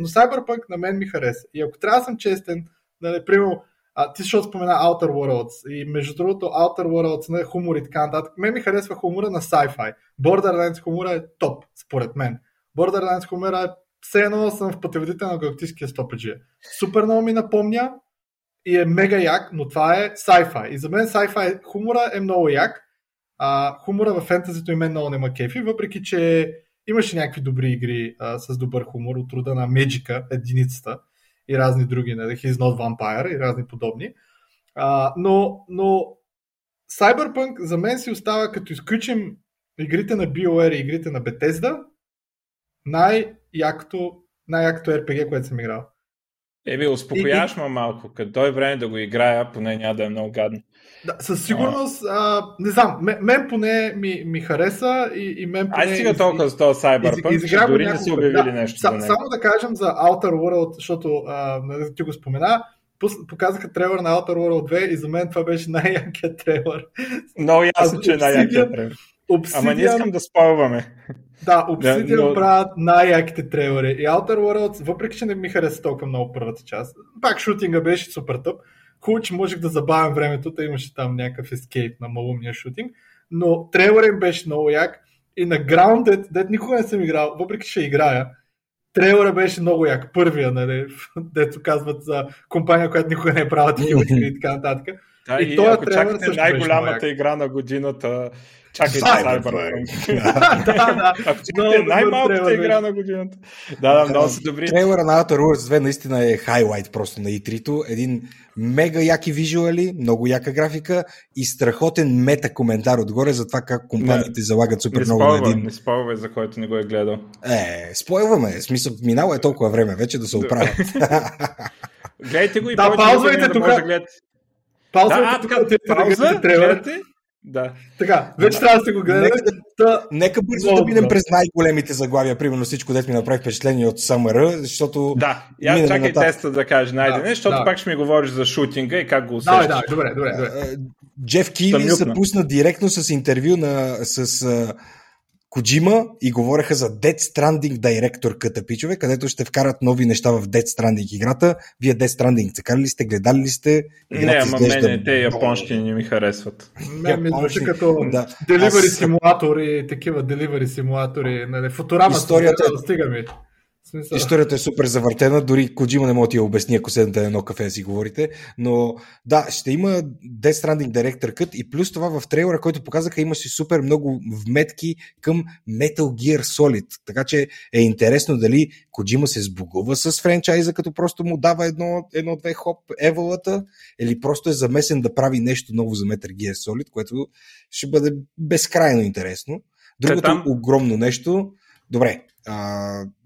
Cyberpunk на мен ми хареса. И ако трябва да съм честен, нали, примерно, ти ще спомена Outer Worlds и между другото Outer Worlds на хумор и така нататък. Мен ми харесва хумора на sci-fi. Borderlands хумора е топ, според мен. Borderlands хумора е все едно съм в пътеводите на галактическия стопеджия. Супер много ми напомня и е мега як, но това е sci-fi. И за мен sci-fi хумора е много як. Хумора във фентазито и мен много нема кефи, въпреки че имаше някакви добри игри с добър хумор от рода на Меджика, единицата и разни други, на He's Not Vampire и разни подобни. Но Cyberpunk за мен си остава, като изключим игрите на BioWare и игрите на Bethesda, най-якото RPG, което съм играл. Еми, успокояваш ме малко. Като дойде време да го играя, поне няма да е много гадно. Да, със сигурност, не знам, мен поне ми хареса и мен поне... Ай стига толкова за този Cyberpunk, дори не си обявили нещо за него. Само да кажем за Outer World, защото ти го спомена, показаха трейлър на Outer World 2 и за мен това беше най-якият трейлър. Много ясно, че е най-якият трейлър. Obsidian... Ама не искам да спойваме. Да, Obsidian правят най-яките трейлери. И Outer Worlds, въпреки че не ми хареса толкова много първата част, пак шутинга беше супер тъп. Хубаво, че можех да забавям времето, да имаше там някакъв ескейп на малумния шутинг, но трейлерът беше много як и на Grounded, дед никога не съм играл, въпреки че играя, трейлерът беше много як. Първия, нали, дето казват за компания, която никога не е правила такива и така нататък. Да, и ако чакате най-голямата игра на годината, чакайте Cyberpunk. Ако чакате най-малката игра на годината. Да, много са добри. Трейлъра на Outer Worlds 2 наистина е хайлайт просто на E3-то. Един мега яки визуали, много яка графика и страхотен мета коментар отгоре за това как компаниите залагат супер много на един. Не спойваме, за който не го е гледал. Спойваме. В смисъл, минало е толкова време вече да се оправят. Гледайте го и паузвайте тук. Пауза, гледате. Да. Така, вече трябва да се го гледаме. Нека бързо да минем през най-големите заглавия, примерно всичко, дето ми направи впечатление от Summer, защото... Да, я чакай теста да кажа най-дене, защото пак ще ми говориш за шутинга и как го усещаш. Да, добре. Джеф Кийли се пусна директно с интервю с Коджима и говореха за Dead Stranding директорката, пичове, където ще вкарат нови неща в Dead Stranding играта. Вие Dead Stranding цакали ли сте, гледали ли сте? Не, ама мене те японски не ми харесват. Ми звучи като delivery симулатори, такива delivery симулатори, нали, Футурама да стигаме. Историята е супер завъртена, дори Коджима не мога да я обясни, ако седнете на едно кафе да си говорите, но да, ще има Death Stranding Director Cut и плюс това в трейлера, който показаха, имаше супер много вметки към Metal Gear Solid, така че е интересно дали Коджима се сбогува с франчайза, като просто му дава едно-две хоп еволата, или просто е замесен да прави нещо ново за Metal Gear Solid, което ще бъде безкрайно интересно. Другото огромно нещо, добре,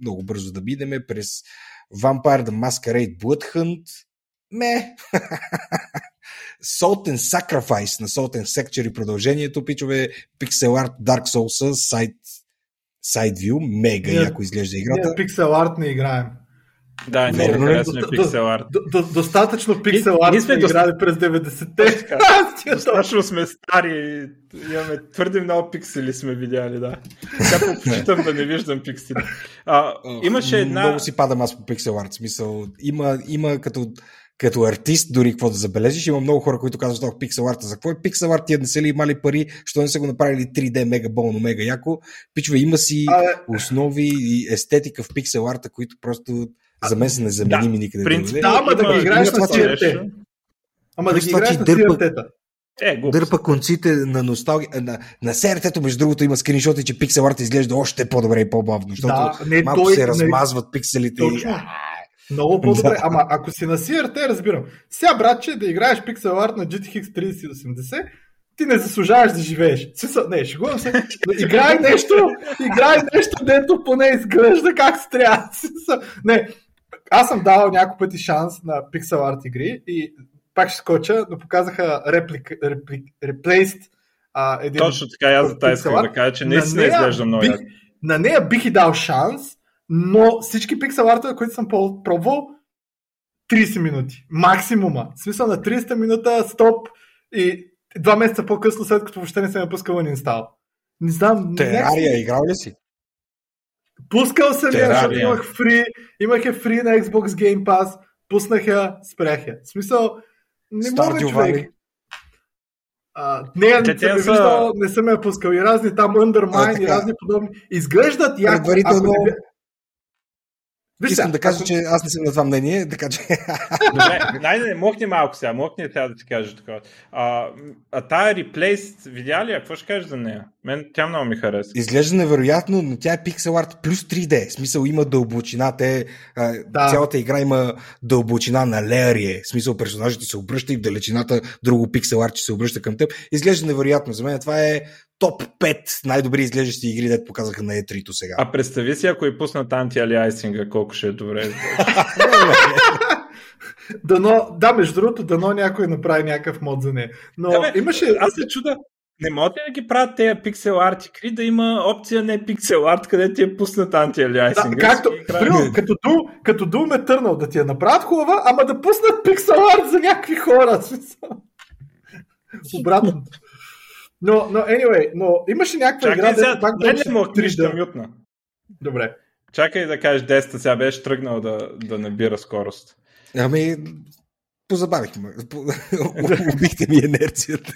много бързо да бидеме през Vampire the Masquerade Bloodhunt. Salt and Sacrifice на Salt and Sector и продължението, пичове, Pixel Art Dark Souls Side View, мега яко изглежда играта. Ние Pixel Art не играем. Да, не харесваме Pixel Art. Достатъчно Pixel Art сме играли през 90-те. Достатъчно сме стари. Имаме твърде много пиксели сме видяли, да. Сега попочитам да не виждам пиксели. Имаше една... Много си падам аз по Pixel Art. Смисъл, има като артист, дори какво да забележиш, има много хора, които казват това Pixel Art. За какво е Pixel Art? Тия не са ли имали пари, що не са го направили 3D мега болно, мега яко. Пичове, има си основи и естетика в Pixel Art, които просто... За мен се не заменим и никъде. Да, ама да ги играеш на CRT. Ама да ги играеш на CRT-та. Дърпа конците на носталгия. На CRT-то, между другото, има скриншоти, че Pixel Art изглежда още по-добре и по-бавно, защото малко се размазват пикселите. Много по-добре. Ама ако си на CRT, разбирам. Сега, братче, да играеш Pixel Art на GTX 3080, ти не заслужаваш да живееш. Не, шегувам се. Играй нещо, дето поне изглежда как се трябва. Не, аз съм давал няколко пъти шанс на Pixel Art игри и пак ще скоча, но показаха Replaced един... Точно така, аз за тази искам да кажа, че наистина изглежда много яко. На нея бих и дал шанс, но всички Pixel Art-ове, които съм пробвал, 30 минути. Максимума. В смисъл на 30 минута, стоп и 2 месеца по-късно, след като въобще не съм напускал на инстал. Не знам... Терария играл ли си? Пускал съм я, защото имах я фри на Xbox Game Pass, пуснах я, спрях я. В смисъл, не мога човек. Не съм я пускал. И разни там Undermine, и разни подобни. Изглеждат яко. Искам да кажа, че аз не съм на това мнение, така че... Добре, мокни малко сега, мокни трябва да ти кажа такова. Тая Replaced, видя ли я? Какво ще кажеш за нея? Мен тя много ми харесва. Изглежда невероятно, но тя е Pixel Art плюс 3D. В смисъл има дълбочина, цялата игра има дълбочина на леарие. В смисъл персонажите се обръща и в далечината друго Pixel Art ще се обръща към теб. Изглежда невероятно. За мен това е топ 5 най-добри изглеждащи игри, дето показаха на E3-то сега. А представи си, ако и пуснат анти-алиайсинга, колко ще е добре. Дано, да, между другото, дано някой направи някакъв мод за нея. Но да, бе, имаше... Аз се чуда, не могат ли да ги правят тези пиксел арт игри, да има опция не пиксел арт, къде ти е пуснат анти-алиасинг. Да, както, прил, като Doom е търнал да ти я направят хубава, ама да пуснат пиксел арт за някакви хора. Обратно. Но, anyway, но имаше някаква чакай игра... Чакай сега, не мога да мютна. Добре. Чакай да кажеш Деста, сега беше тръгнал да набира скорост. Ами, позабавихте ме. Убихте ми енерцията.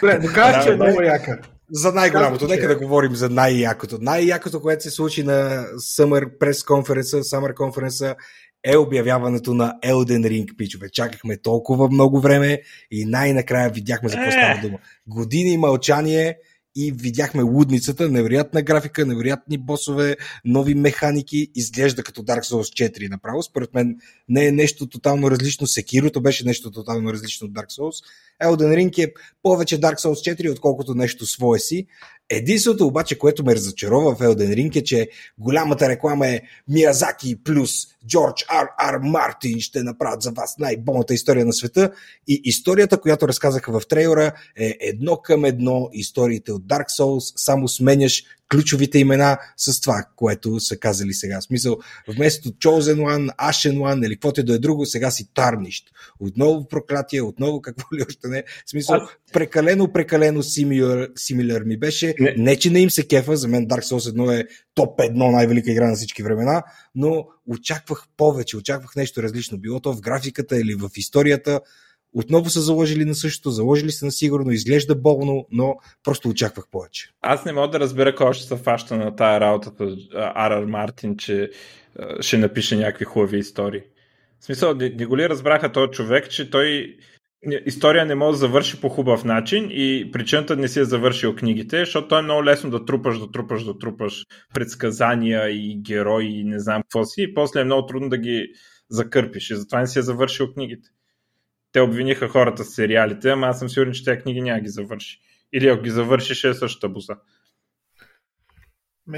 Добре, но казах, че е много яка. За най-голямото. Нека да говорим за най-якото. Най-якото, което се случи на Summer Conference, е обявяването на Elden Ring, пичове. Чакахме толкова много време и най-накрая видяхме за какво става дума. Години мълчание и видяхме лудницата, невероятна графика, невероятни босове, нови механики, изглежда като Dark Souls 4 направо. Според мен не е нещо тотално различно. Секирото беше нещо тотално различно от Dark Souls. Elden Ring е повече Dark Souls 4, отколкото нещо свое си. Единственото обаче, което ме разочарова в Elden Ring е, че голямата реклама е Миязаки плюс Джордж Р.Р. Мартин ще направят за вас най-бомната история на света, и историята, която разказаха в трейлера, е едно към едно историите от Dark Souls, само сменяш ключовите имена с това, което са казали сега. В смисъл, вместо Chosen One, Ashen One или каквото и да е друго, сега си Tarnished. Отново проклятие, отново какво ли още не. В смисъл, прекалено similar ми беше. Не, че не им се кефа, за мен Dark Souls 1 е топ 1 най-велика игра на всички времена, но очаквах повече, очаквах нещо различно. Било то в графиката или в историята. Отново са заложили на същото, заложили се на сигурно, изглежда болно, но просто очаквах повече. Аз не мога да разбера кой ще се фаща на тая работата Р.Р. Мартин, че ще напише някакви хубави истории. В смисъл, не го ли разбраха този човек, че той история не може да завърши по хубав начин и причината не си е завършил книгите, защото той е много лесно да трупаш предсказания и герои и не знам какво си, и после е много трудно да ги закърпиш и затова не си е завършил книгите. Те обвиниха хората с сериалите, ама аз съм сигурен, че тези книги няма ги завърши. Или ако ги завърши, ще е същата боза.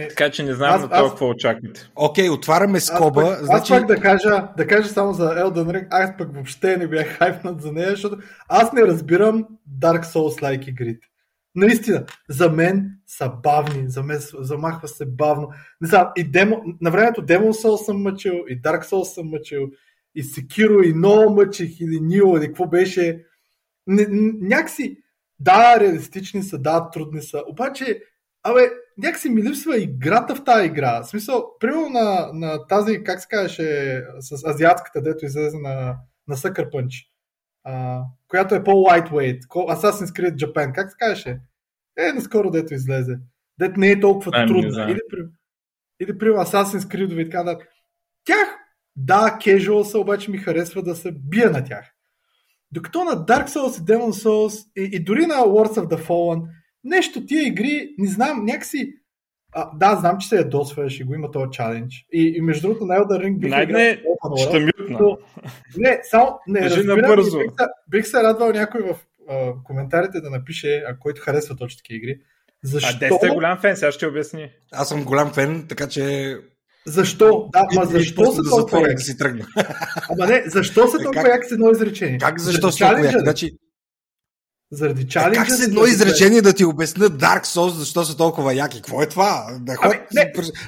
Така че не знам за толкова очаквате. Окей, отваряме скоба. Аз пак да кажа само за Elden Ring, аз пък въобще не бях хайпнат за нея, защото аз не разбирам Dark Souls-like игрите. Наистина, за мен са бавни, за мен замахва се бавно. Не знам, и на времето Demon's Souls съм мъчил, и Dark Souls съм мъчил, и Секиро, и много мъчих, или Нио, или какво беше. Някакси, да, реалистични са, да, трудни са, обаче, някакси ми липсва играта в тази игра. В смисъл, примерно на тази, как се казваше, с азиатската, дето излезе на Sucker Punch, която е по-lightweight, Assassin's Creed Japan, как се казваше? Наскоро дето излезе. Дето не е толкова трудна. Или примерно Assassin's Creed, и така да. Тях да, кежуал са, обаче ми харесва да се бия на тях. Докато на Dark Souls и Demon's Souls и дори на Lords of the Fallen, нещо тия игри, не знам, някакси... Да, знам, че се ядосваш и го има този чалендж. И между другото на Elden Ring бих играл Open World. Не, само не разбирам. Бих се радвал някой в коментарите да напише, който харесва точно такива игри. Защо? А Дест е голям фен, сега ще обясни. Аз съм голям фен, така че... Защо? Да, ма защо са толкова яки? Ама не, защо са толкова яки с едно изречение? Как защо са толкова яки? Заради чалинджа... Как с едно изречение да ти обясня Dark Souls, защо са толкова яки? Какво е това?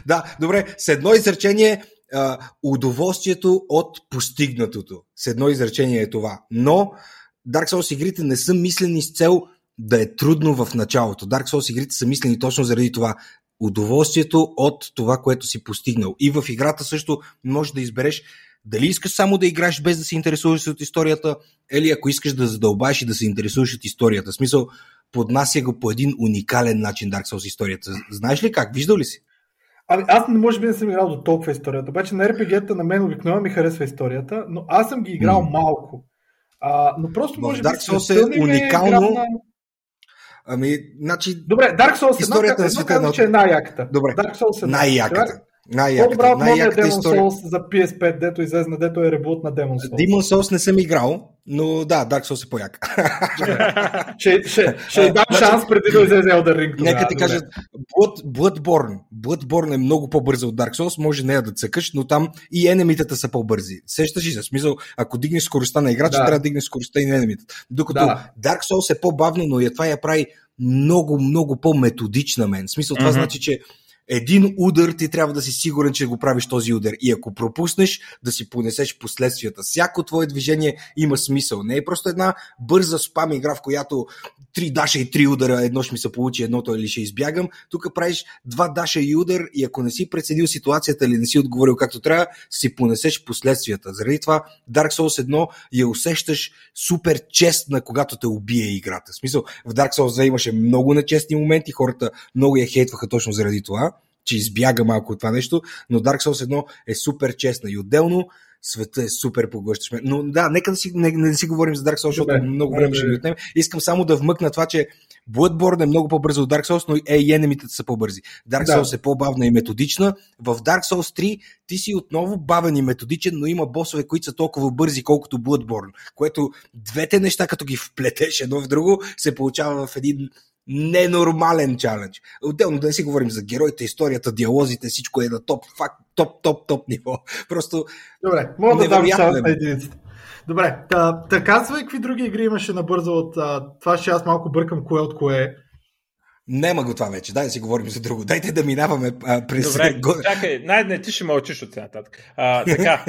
Да, добре, с едно изречение удоволствието от постигнатото. С едно изречение е това. Но Dark Souls игрите не са мислени с цел да е трудно в началото. Dark Souls игрите са мислени точно заради това. Удоволствието от това, което си постигнал. И в играта също можеш да избереш дали искаш само да играеш без да се интересуваш от историята, или ако искаш да задълбаеш и да се интересуваш от историята. В смисъл, поднася го по един уникален начин Dark Souls историята. Знаеш ли как? Виждал ли си? Аз може би не съм играл до толкова историята, обаче на RPG-та на мен обикновено ми харесва историята, но аз съм ги играл малко. Но просто може би... Dark Souls е уникално... Добре, Dark Souls 1 казвам, че е най-яката. Добре, най-яката. По-добра отмога е Demon's Souls за PS5, дето излезна, дето е ребут на Demon's Souls. Demon's Souls не съм играл, но да, Dark Souls е по-як. Ще дам шанс преди да излезе Elden Ring. Нека ти кажа, Bloodborne е много по-бърза от Dark Souls, може нея да цъкаш, но там и енемитата са по-бързи. Сещаш ли се? Смисъл, ако дигнеш скоростта на играча, трябва да дигнеш скоростта и на енемитата. Докато Dark Souls е по-бавно, но и това я прави много, много по-методична мен. В смисъл, това значи, че един удар ти трябва да си сигурен, че го правиш този удар. И ако пропуснеш, да си понесеш последствията. Всяко твое движение има смисъл. Не е просто една бърза спам игра, в която 3 даша и 3 удара, едно ще ми се получи, едното или ще избягам. Тук правиш 2 даша и удар и ако не си преценил ситуацията или не си отговорил както трябва, си понесеш последствията. Заради това Dark Souls 1 я усещаш супер честна, когато те убие играта. В смисъл, в Dark Souls 2 имаше много нечестни моменти, хората много я хейтваха точно заради това, че избяга малко от това нещо, но Dark Souls 1 е супер честна и отделно света е супер поглъщащ. Но да, нека да си говорим за Dark Souls, защото много време ще ми отнеме. Искам само да вмъкна това, че Bloodborne е много по-бързо от Dark Souls, но и енемитата са по-бързи. Dark Souls е по-бавна и методична. В Dark Souls 3 ти си отново бавен и методичен, но има босове, които са толкова бързи, колкото Bloodborne, което двете неща, като ги вплетеш едно в друго, се получава в един ненормален чалендж. Отделно да не си говорим за героите, историята, диалозите, всичко е на топ ниво. Просто добре, мога да дам шанс на единицата. Добре, та казвай, какви други игри имаше набързо от това, ще аз малко бъркам кое от кое. Нема го това вече, дай да си говорим за друго. Дайте да минаваме през... Добре, чакай, най-дне ти ще мълчиш от сега нататък. Така,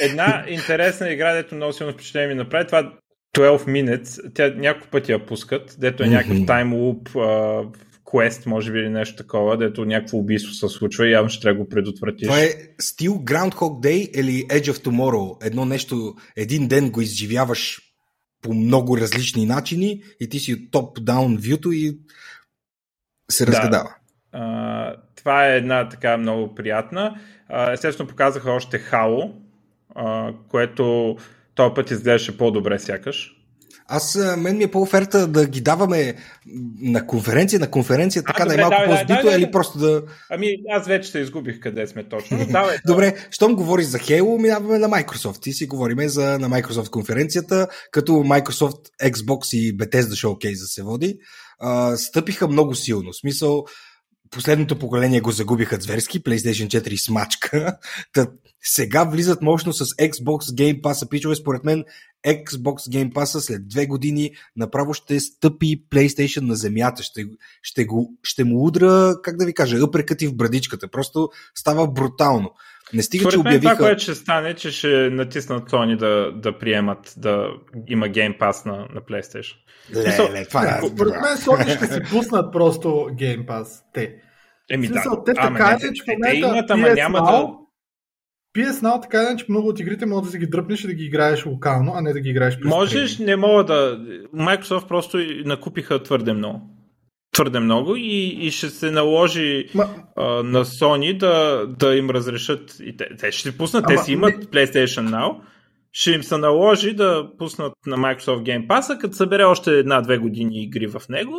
една интересна игра, дето много силно впечатление ми направи, това 12 Minutes, тя няколко пъти я пускат, дето е някакъв time loop, quest, може би, или нещо такова, дето някакво убийство се случва и явно ще трябва да го предотвратиш. Това е стил Groundhog Day или Edge of Tomorrow. Едно нещо, един ден го изживяваш по много различни начини и ти си от топ-даун вюто и се разгадава. Това е една така много приятна. Естествено показаха още Halo, което този път изглеждаше по-добре сякаш. Мен ми е по-оферта да ги даваме на конференция, така добре, най-малко по-збито, или просто да... Ами аз вече се изгубих къде сме точно. Давай. Добре, щом говориш за Halo, минаваме на Microsoft и си говориме на Microsoft конференцията, като Microsoft, Xbox и Bethesda Showcase се води. Стъпиха много силно, в смисъл последното поколение го загубиха зверски, PlayStation 4 смачка. Сега влизат мощно с Xbox Game Pass-а. Пичове, според мен Xbox Game Pass-а след 2 години направо ще стъпи PlayStation на земята. Ще му удра, как да ви кажа, ъпрекати в брадичката. Просто става брутално. Не стига, според че мен обявиха... това, което ще стане, че ще натиснат Sony да приемат да има Game Pass на PlayStation. Според мен Sony ще си пуснат просто Game Pass. Те така е, че в момента PS Now, така е, че много от игрите може да си ги дръпнеш и да ги играеш локално, а не да ги играеш през можеш, не мога да... Microsoft просто накупиха твърде много. Твърде много и ще се наложи на Sony да им разрешат... И те ще си пуснат, те си имат PlayStation Now, ще им се наложи да пуснат на Microsoft Game Pass, като събере още 1-2 години игри в него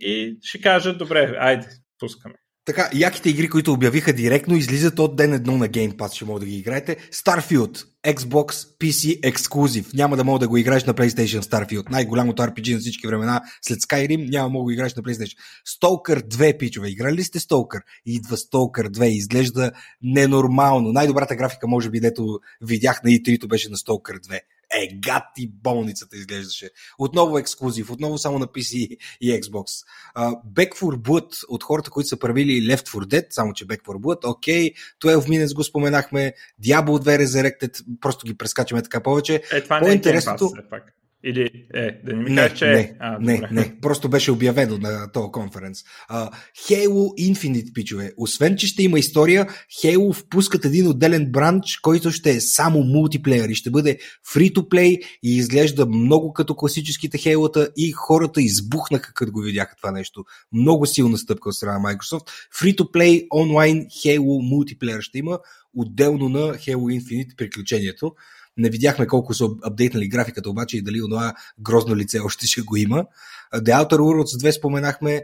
и ще кажат, добре, айде, пускаме. Така, яките игри, които обявиха директно, излизат от ден едно на Game Pass, ще мога да ги играете. Starfield, Xbox, PC, ексклузив. Няма да мога да го играеш на PlayStation Starfield. Най-голямото RPG на всички времена след Skyrim, няма да мога да го играеш на PlayStation. Stalker 2, пичове. Играли ли сте Stalker? Идва Stalker 2, изглежда ненормално. Най-добрата графика, може би, дето видях на E3-то беше на Stalker 2. Гати болницата изглеждаше. Отново ексклузив, отново само на PC и Xbox. Back for Blood от хората, които са правили Left 4 Dead, само че Back for Blood, окей, 12 Minutes го споменахме, Diablo 2 Resurrected, просто ги прескачаме така повече. Това не е интересното... Или да не ми кажеш, че е. Не, просто беше обявено на този конференц. Halo Infinite, пичове. Освен, че ще има история, Halo впускат един отделен бранч, който ще е само мултиплеер и ще бъде free-to-play и изглежда много като класическите Halo-та и хората избухнаха, като го видяха това нещо. Много силна стъпка от страна Microsoft. Free-to-play, онлайн, Halo, мултиплеер ще има отделно на Halo Infinite приключението. Не видяхме колко са апдейтнали графиката, обаче и дали онова грозно лице още ще го има. The Outer Worlds 2 споменахме,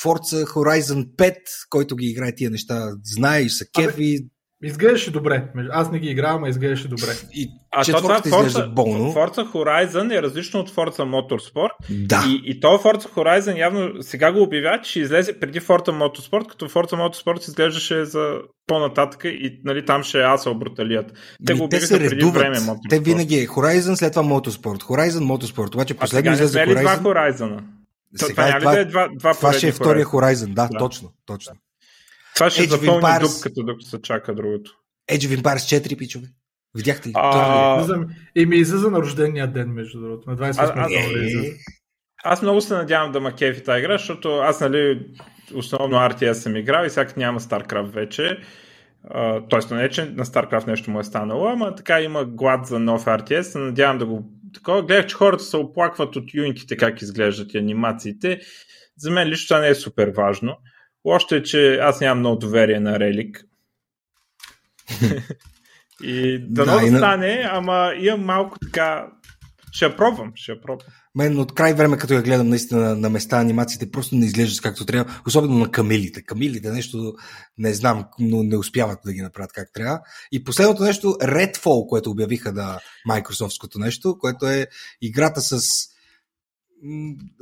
Forza Horizon 5, който ги играе тия неща, знае и са кефи. Изглеждаше добре. Аз не ги игравам, а изглеждаше добре. А четвъртата изглежда болно. Forza Horizon е различно от Forza Motorsport. Да. И то Forza Horizon явно сега го обявя, че излезе преди Forza Motorsport, като Forza Motorsport изглеждаше за по-нататък и нали, там ще е асъл бруталият. Те го обявиха преди време Motorsport. Те винаги е Horizon, след това Motorsport. Horizon, Motorsport. Обаче последно излезе Horizon. А сега не е ли два Horizon-а? Сега това е два това ще е втория Horizon. Да, точно. Това ще запълни дупката, докато се чака другото. Age of Empires 4, пичове. Видяхте ли? И ми излиза на рождения ден, между другото. На 28. Аз много се надявам да ма кефи тази игра, защото аз, нали, основно RTS съм играл и сега няма StarCraft вече. Тоест, не че на StarCraft нещо му е станало, ама така има глад за нов RTS. Надявам да го... Такова. Гледах, че хората се оплакват от юнките, как изглеждат и анимациите. За мен лично това не е супер важно. Още е, че аз нямам много доверие на Релик. И дано да стане, ама имам малко така... Ще я пробвам. Мен от край време, като я гледам наистина на места, анимациите просто не изглеждат както трябва. Особено на камилите. Камилите нещо не знам, но не успяват да ги направят как трябва. И последното нещо, Redfall, което обявиха на Microsoft-ското нещо, което е играта с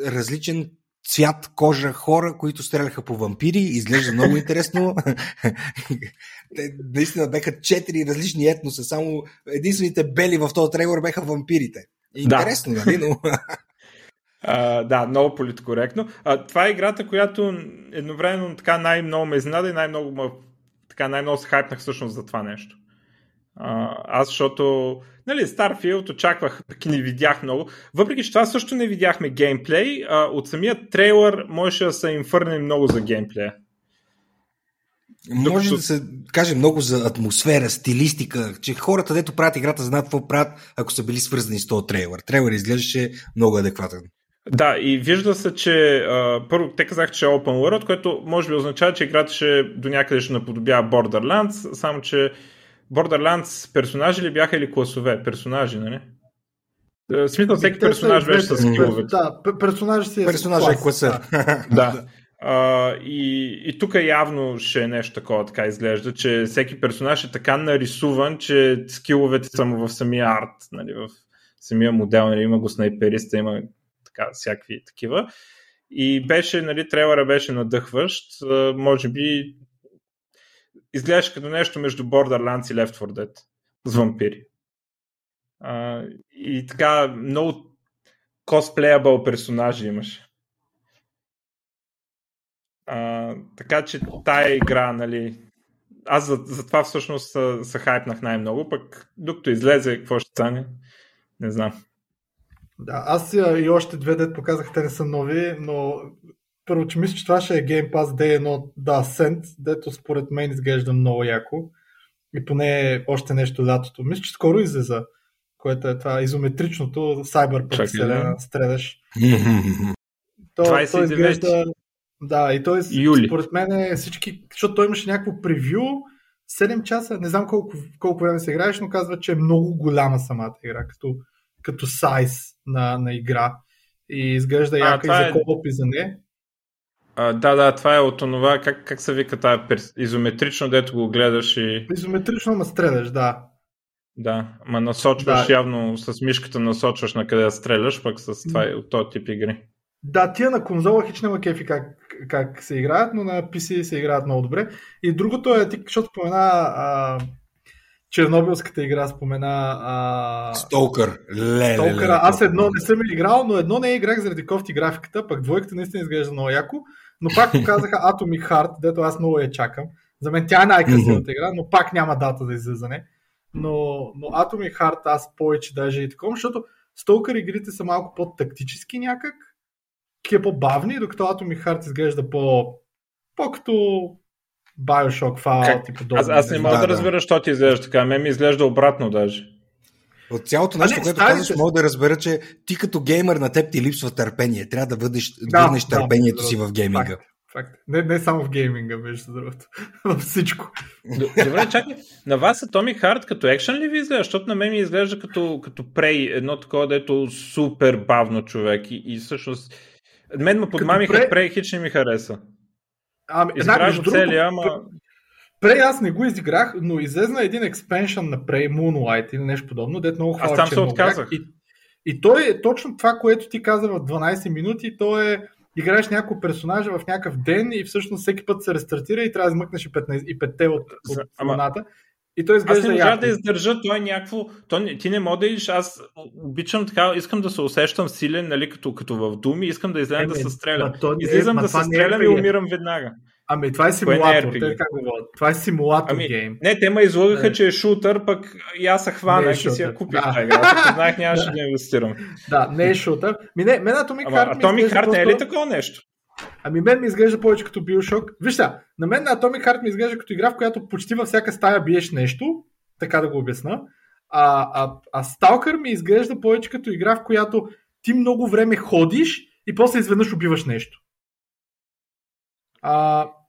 различен цвят, кожа, хора, които стреляха по вампири. Изглежда много интересно. Те наистина беха 4 различни етноса. Само единствените бели в този трейлер беха вампирите. Интересно, нали? Но... да, много политкоректно. Това е играта, която едновременно така най-много ме изненада и най-много се хайпнах всъщност за това нещо. Аз, защото нали, Starfield очаквах, пък не видях много. Въпреки, че това също не видяхме геймплей, от самия трейлър можеше да се инфърне много за геймплея. Може да се каже много за атмосфера, стилистика, че хората, дето правят играта, знаят какво правят, ако са били свързани с този трейлър. Трейлър изглеждаше много адекватен. Да, и вижда се, че първо те казах, че е Open World, което може би означава, че играта ще до някъде ще наподобява Borderlands, само че Borderlands персонажи ли бяха или класове? Персонажи, нали? В смисъл, всеки персонаж беше с скилове. Да, персонажът си е класа. Да. И тук явно ще е нещо такова, така изглежда, че всеки персонаж е така нарисуван, че скиловете са му в самия арт, нали, в самия модел, нали, има го снайпериста, има така всякакви такива. И беше, нали, трейлъра беше надъхващ, може би изглеждаше като нещо между Borderlands и Left 4 Dead с вампири. И така много косплеябъл персонажи имаше. Така че тая игра, нали, аз за това всъщност се хайпнах най-много, пък докато излезе, какво ще стане, не знам. Да, аз и още две дет показах, те не са нови, но първо, че мисля, че това ще е Game Pass Day 1 да Ascent, дето според мен изглежда много яко и поне още нещо датото. Мисля, че скоро излезе, което е това изометричното Cyberpunk вселена, стреляш. То изглежда... Да, и той според мен всички, защото той имаше някакво превю, 7 часа, не знам колко време се играеш, но казва, че е много голяма самата игра, като сайз на игра и изглежда яка и за кооп и за не. Да, това е от това, как се вика тая изометрично, дето го гледаш и... Изометрично ма стреляш, да. Да, ма насочваш явно, с мишката насочваш на къде да стреляш, пък с това от този тип игри. Да, тия на конзола хич няма кефи как се играят, но на PC се играят много добре. И другото е, защото спомена чернобилската игра, спомена Stalker. Stalker. Аз едно не съм играл, но едно не играх заради кофти графиката, пък двойката наистина изглежда много яко, но пак показаха Atomic Heart, дето аз много я чакам. За мен тя е най-красивата игра, но пак няма дата за излизане. Но Atomic Heart аз повече даже и такова, защото Stalker игрите са малко по-тактически някак, е по-бавни, докато Atomic Heart изглежда по-като BioShock, Fallout и подобно. Аз не мога да разбера, защото ти изглежда така. Мен ми изглежда обратно даже. От цялото нещо, което казваш, мога да разбера, че ти като геймер на теб ти липсва търпение. Трябва да върнеш търпението си в гейминга. Факт. Не само в гейминга, между другото. Във всичко. Добре, чакай. На вас Atomic Heart като екшен ли ви изглежда? Защото на мен ми изглежда като Prey, едно такова, дето супер бавно човек и всъщност Мен ме подмамиха, Prey хич не ми хареса. Изгражда целия, ама... Prey аз не го изиграх, но излезна един експеншън на Prey, Moonlight или нещо подобно, дето много хвала, че му казах. И той е точно това, което ти каза в 12 минути, то е играеш няколко персонажа в някакъв ден и всъщност всеки път се рестартира и трябва да измъкнеш и 5-те от луната. И той изглежда. Аз не можа да издържа, той е някакво... Ти не може да идиш, аз обичам така, искам да се усещам силен, нали, като в думи, искам да излезам да се стрелям. Излизам да се стрелям и умирам веднага. Ами това е симулатор, те как говорят. Това е симулатор гейм. Не, те ме излагаха, че е шутър, пък и аз се хванах и си я купих. Аз знаех, нямаше да инвестирам. Да, не е шутър. Мен Atomic Heart... Atomic Heart е ли такова нещо? Ами мен ми изглежда повече като BioShock. Виж сега, на мен на Atomic Heart ми изглежда като игра, в която почти във всяка стая биеш нещо, така да го обясна. А Stalker ми изглежда повече като игра, в която ти много време ходиш и после изведнъж убиваш нещо.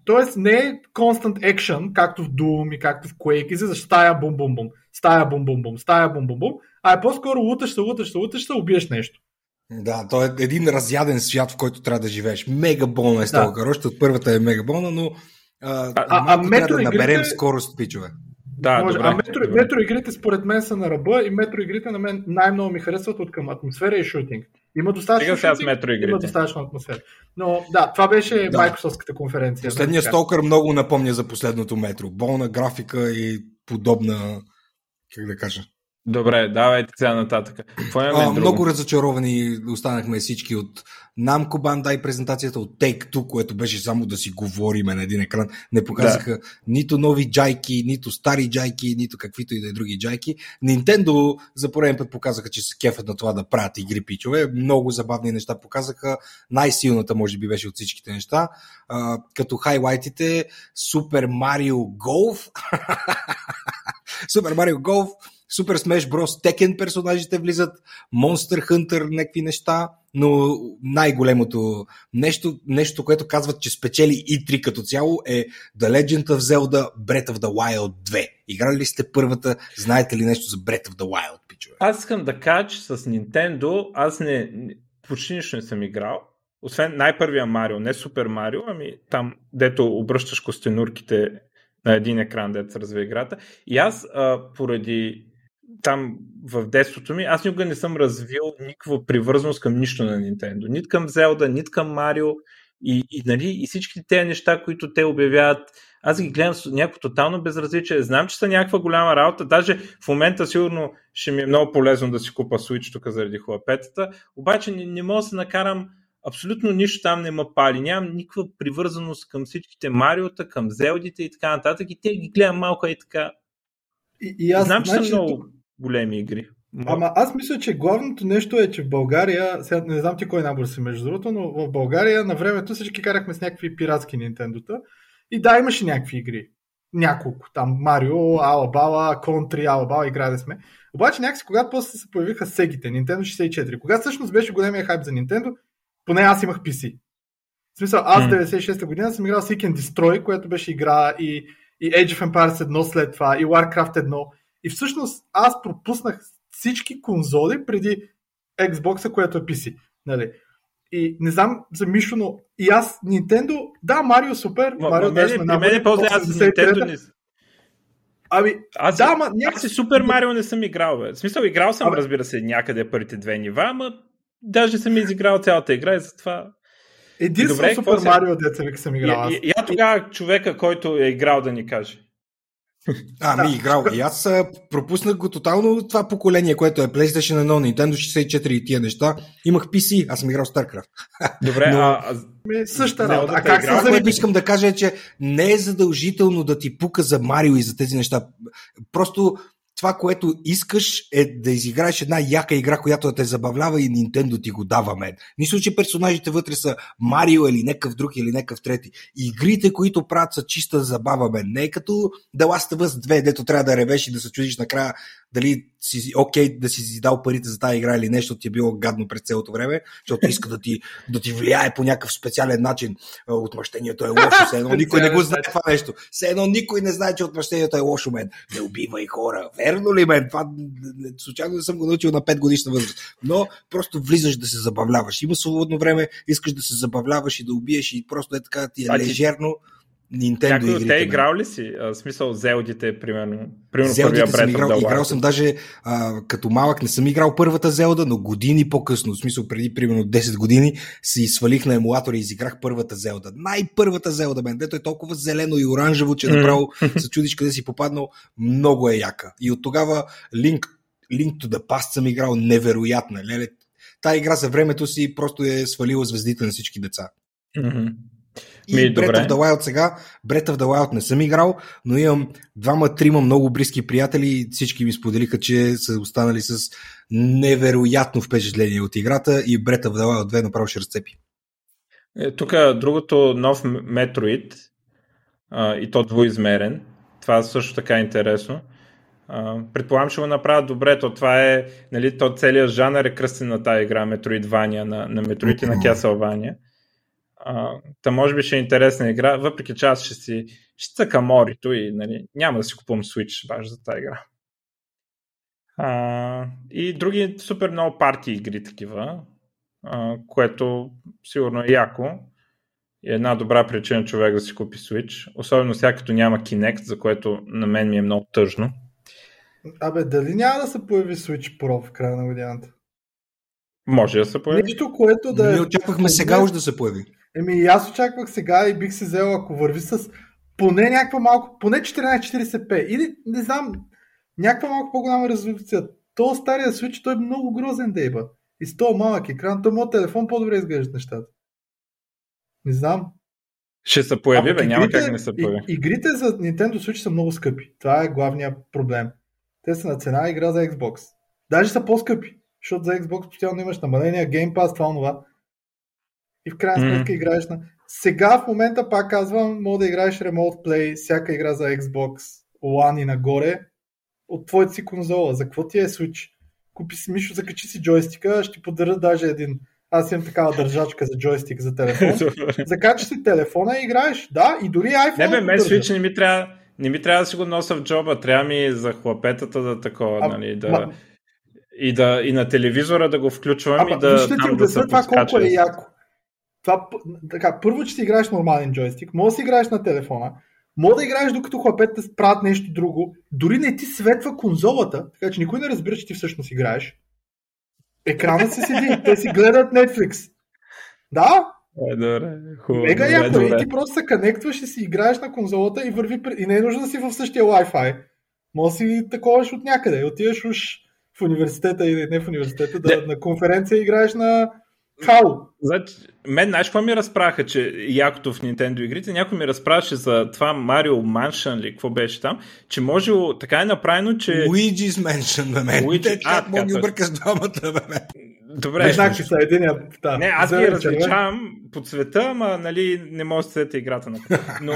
Тоест не е constant action, както в Doom и както в Quake, излизаш стая бум-бум-бум, стая бум-бум-бум, стая бум-бум-бум, а е по-скоро луташ се, убиеш нещо. Да, то е един разяден свят, в който трябва да живееш. Мега болна е Stalker, още от първата е мега болна, но малко трябва да наберем скорост, пичове. Да, добре, метро игрите според мен са на ръба и метро игрите на мен най-много ми харесват от към атмосфера и шутинг. Има достатъчно шутинг, има достатъчно атмосфера. Но да, това беше Майкрософтската конференция. Последният Stalker много напомня за последното метро. Болна графика и подобна, как да кажа. Добре, давайте сега нататък. Много разочаровани останахме всички от Namco Bandai презентацията, от Take-Two, което беше само да си говориме на един екран. Не показаха нито нови джайки, нито стари джайки, нито каквито и да е други джайки. Nintendo за пореден път показаха, че се кефят на това да правят игри, пичове. Много забавни неща показаха. Най-силната може би беше от всичките неща. Като хайлайтите Super Mario Golf. Super Mario Golf, Super Smash Bros. Tekken персонажите влизат, Monster Hunter, някакви неща, но най-големото нещо, което казват, че спечели E3 като цяло е The Legend of Zelda Breath of the Wild 2. Играли ли сте първата? Знаете ли нещо за Breath of the Wild, пичове? Аз искам да кажа, че с Nintendo аз почти нищо не съм играл. Освен най-първия Марио, не Супер Марио, ами там, дето обръщаш костенурките на един екран, дето се развива играта. И аз поради там в детството ми, аз никога не съм развил никаква привързаност към нищо на Nintendo. Нито към Zelda, нито към Mario и всички тези неща, които те обявяват, аз ги гледам с някакво тотално безразличие. Знам, че са някаква голяма работа. Даже в момента сигурно ще ми е много полезно да си купа Switch тук заради хлапетата. Обаче не мога да се накарам, абсолютно нищо там не ме пали. Нямам никаква привързаност към всичките Мариота, към Зелдите и така нататък. И те ги гледам малко и така. И аз знам, че са много големи игри. Ама аз мисля, че главното нещо е, че в България, сега не знам ти кой набор си между другото, но в България на времето всички карахме с някакви пиратски Нинтендота. И да, имаше някакви игри. Няколко. Там Марио, Алабала, Контри, Алабала, играли сме. Обаче някакси, когато после се появиха сегите, Nintendo 64, когато всъщност беше големия хайп за Nintendo, поне аз имах PC. В смисъл, аз 96-та година съм играл Seek and Destroy, която беше игра и Age of Empires 1 след това, и Warcraft 1. И всъщност аз пропуснах всички конзоли преди Xbox-а, което е PC. Нали? И не знам за Мишо, но и аз Nintendo, да, Марио супер. Марио мене по-зле аз с Nintendo не съм. Ами, аз да, ама... Аз и Супер Марио не съм играл, бе. В смисъл, играл съм, разбира се, някъде първите две нива, ама даже съм изиграл цялата игра и затова... Единствено Супер Марио деца век съм играл аз. Я тогава човека, който е играл, да ни каже. Ами играл. И аз пропуснах го тотално това поколение, което е PlayStation 1, Nintendo 64 и тия неща. Имах PC, аз съм играл StarCraft. Добре, но... Същата работа. Което искам да кажа е, че не е задължително да ти пука за Марио и за тези неща. Просто... Това, което искаш е да изиграеш една яка игра, която да те забавлява и Nintendo ти го дава, мен. Мисля, че персонажите вътре са Марио или някакъв друг или някакъв трети. Игрите, които правят, са чиста забава, мен. Не е като The Last of Us 2, дето трябва да ревеш и да се чудиш накрая дали си окей да си дал парите за тази игра или нещо ти е било гадно през цялото време, защото иска да ти влияе по някакъв специален начин. Отмъщението е лошо, все едно никой не го знае това нещо. Все едно никой не знае, че отмъщението е лошо, мен. Не убивай хора. Черно ли мен? Това случайно не съм го научил на 5 годишна възраст. Но просто влизаш да се забавляваш. Има свободно време, искаш да се забавляваш и да убиеш и просто е така ти е лежерно. Някой от те играл ли си? В смисъл Зелдите, примерно първия Бред съм играл, съм даже като малък не съм играл първата Зелда, но години по-късно, в смисъл преди примерно 10 години си свалих на емулатора и изиграх първата Зелда. Най-първата Зелда, мен, дето е толкова зелено и оранжево, че направо се чудиш къде си попаднал, много е яка. И от тогава Link to the Past съм играл невероятно. Та игра за времето си просто е свалила звездите на всички деца. И Breath of the Wild сега, Breath of the Wild не съм играл, но имам двама-трима много близки приятели и всички ми споделиха, че са останали с невероятно впечатление от играта и Breath of the Wild 2 направо ще разцепи. Тук другото нов Metroid и то двоизмерен, това също така е интересно. Предполагам, ще го направят добре, то това е, нали, то целият жанър е кръстен на тази игра, Metroidvania, на Metroid и на Castlevania. Та може би ще е интересна игра, въпреки че аз ще цъка морито и нали, няма да си купувам Switch баш за тази игра. И други супер много парти игри такива, което сигурно е яко и една добра причина човек да си купи Switch, особено сега като няма Kinect, за което на мен ми е много тъжно. Абе, дали няма да се появи Switch Pro в края на годината? Може да се появи. Нещо, което да... Не очаквахме сега уж да се появи. Еми, аз очаквах сега и бих си взел, ако върви с поне някаква малко, поне 1440p или, не знам, някаква малко по-голяма резолюция. То стария Switch, той е много грозен дейба. И с този малък екран, той моят телефон по-добре изглежда нещата. Не знам. Ще се появи, бе, няма игрите, как не се появи. Игрите за Nintendo Switch са много скъпи. Това е главният проблем. Те са на цена игра за Xbox. Даже са по-скъпи, защото за Xbox постоянно имаш намаления, Game Pass, това, онова. И в крайна сметка играеш на... Сега в момента, пак казвам, мога да играеш Remote Play, всяка игра за Xbox One и нагоре от твоята си конзола. За какво ти е Switch? Купи си, Мишо, закачи си джойстика, ще поддържа даже един... Аз имам такава държачка за джойстик за телефон. Закачи си телефона и играеш. Да, и дори iPhone... Не бе, мен Switch не ми трябва да си го нося в джоба, трябва ми за хлапетата да такова, нали, да... И на телевизора да го включвам и да... Ще ти обясня това колко е яко. Това, така, първо, че си играеш нормален джойстик, може да си играеш на телефона, може да играеш докато хлапетата правят нещо друго, дори не ти светва конзолата, така че никой не разбира, че ти всъщност играеш. Екранът се седи, те си гледат Netflix. Да? Добре, хубаво. Мега яко, и ти просто се конектваш и си играеш на конзолата и върви, и не е нужно да си в същия Wi-Fi. Може да си таковаш от някъде, отиваш уж в университета или не в университета, на конференция играеш на Halo. Значи, мен, знаеш какво ми разправаха, че якото в Nintendo игрите, някой ми разправаше за това Mario Mansion ли, какво беше там, че може така е направено, че... Luigi's Mansion на мен. Luigi... Как мога ги обърка с двамата на мен? Добре. Не, знак, че са единия... Да. Не, аз ги различавам по цвета, ама нали, не може да седете играта на това. Но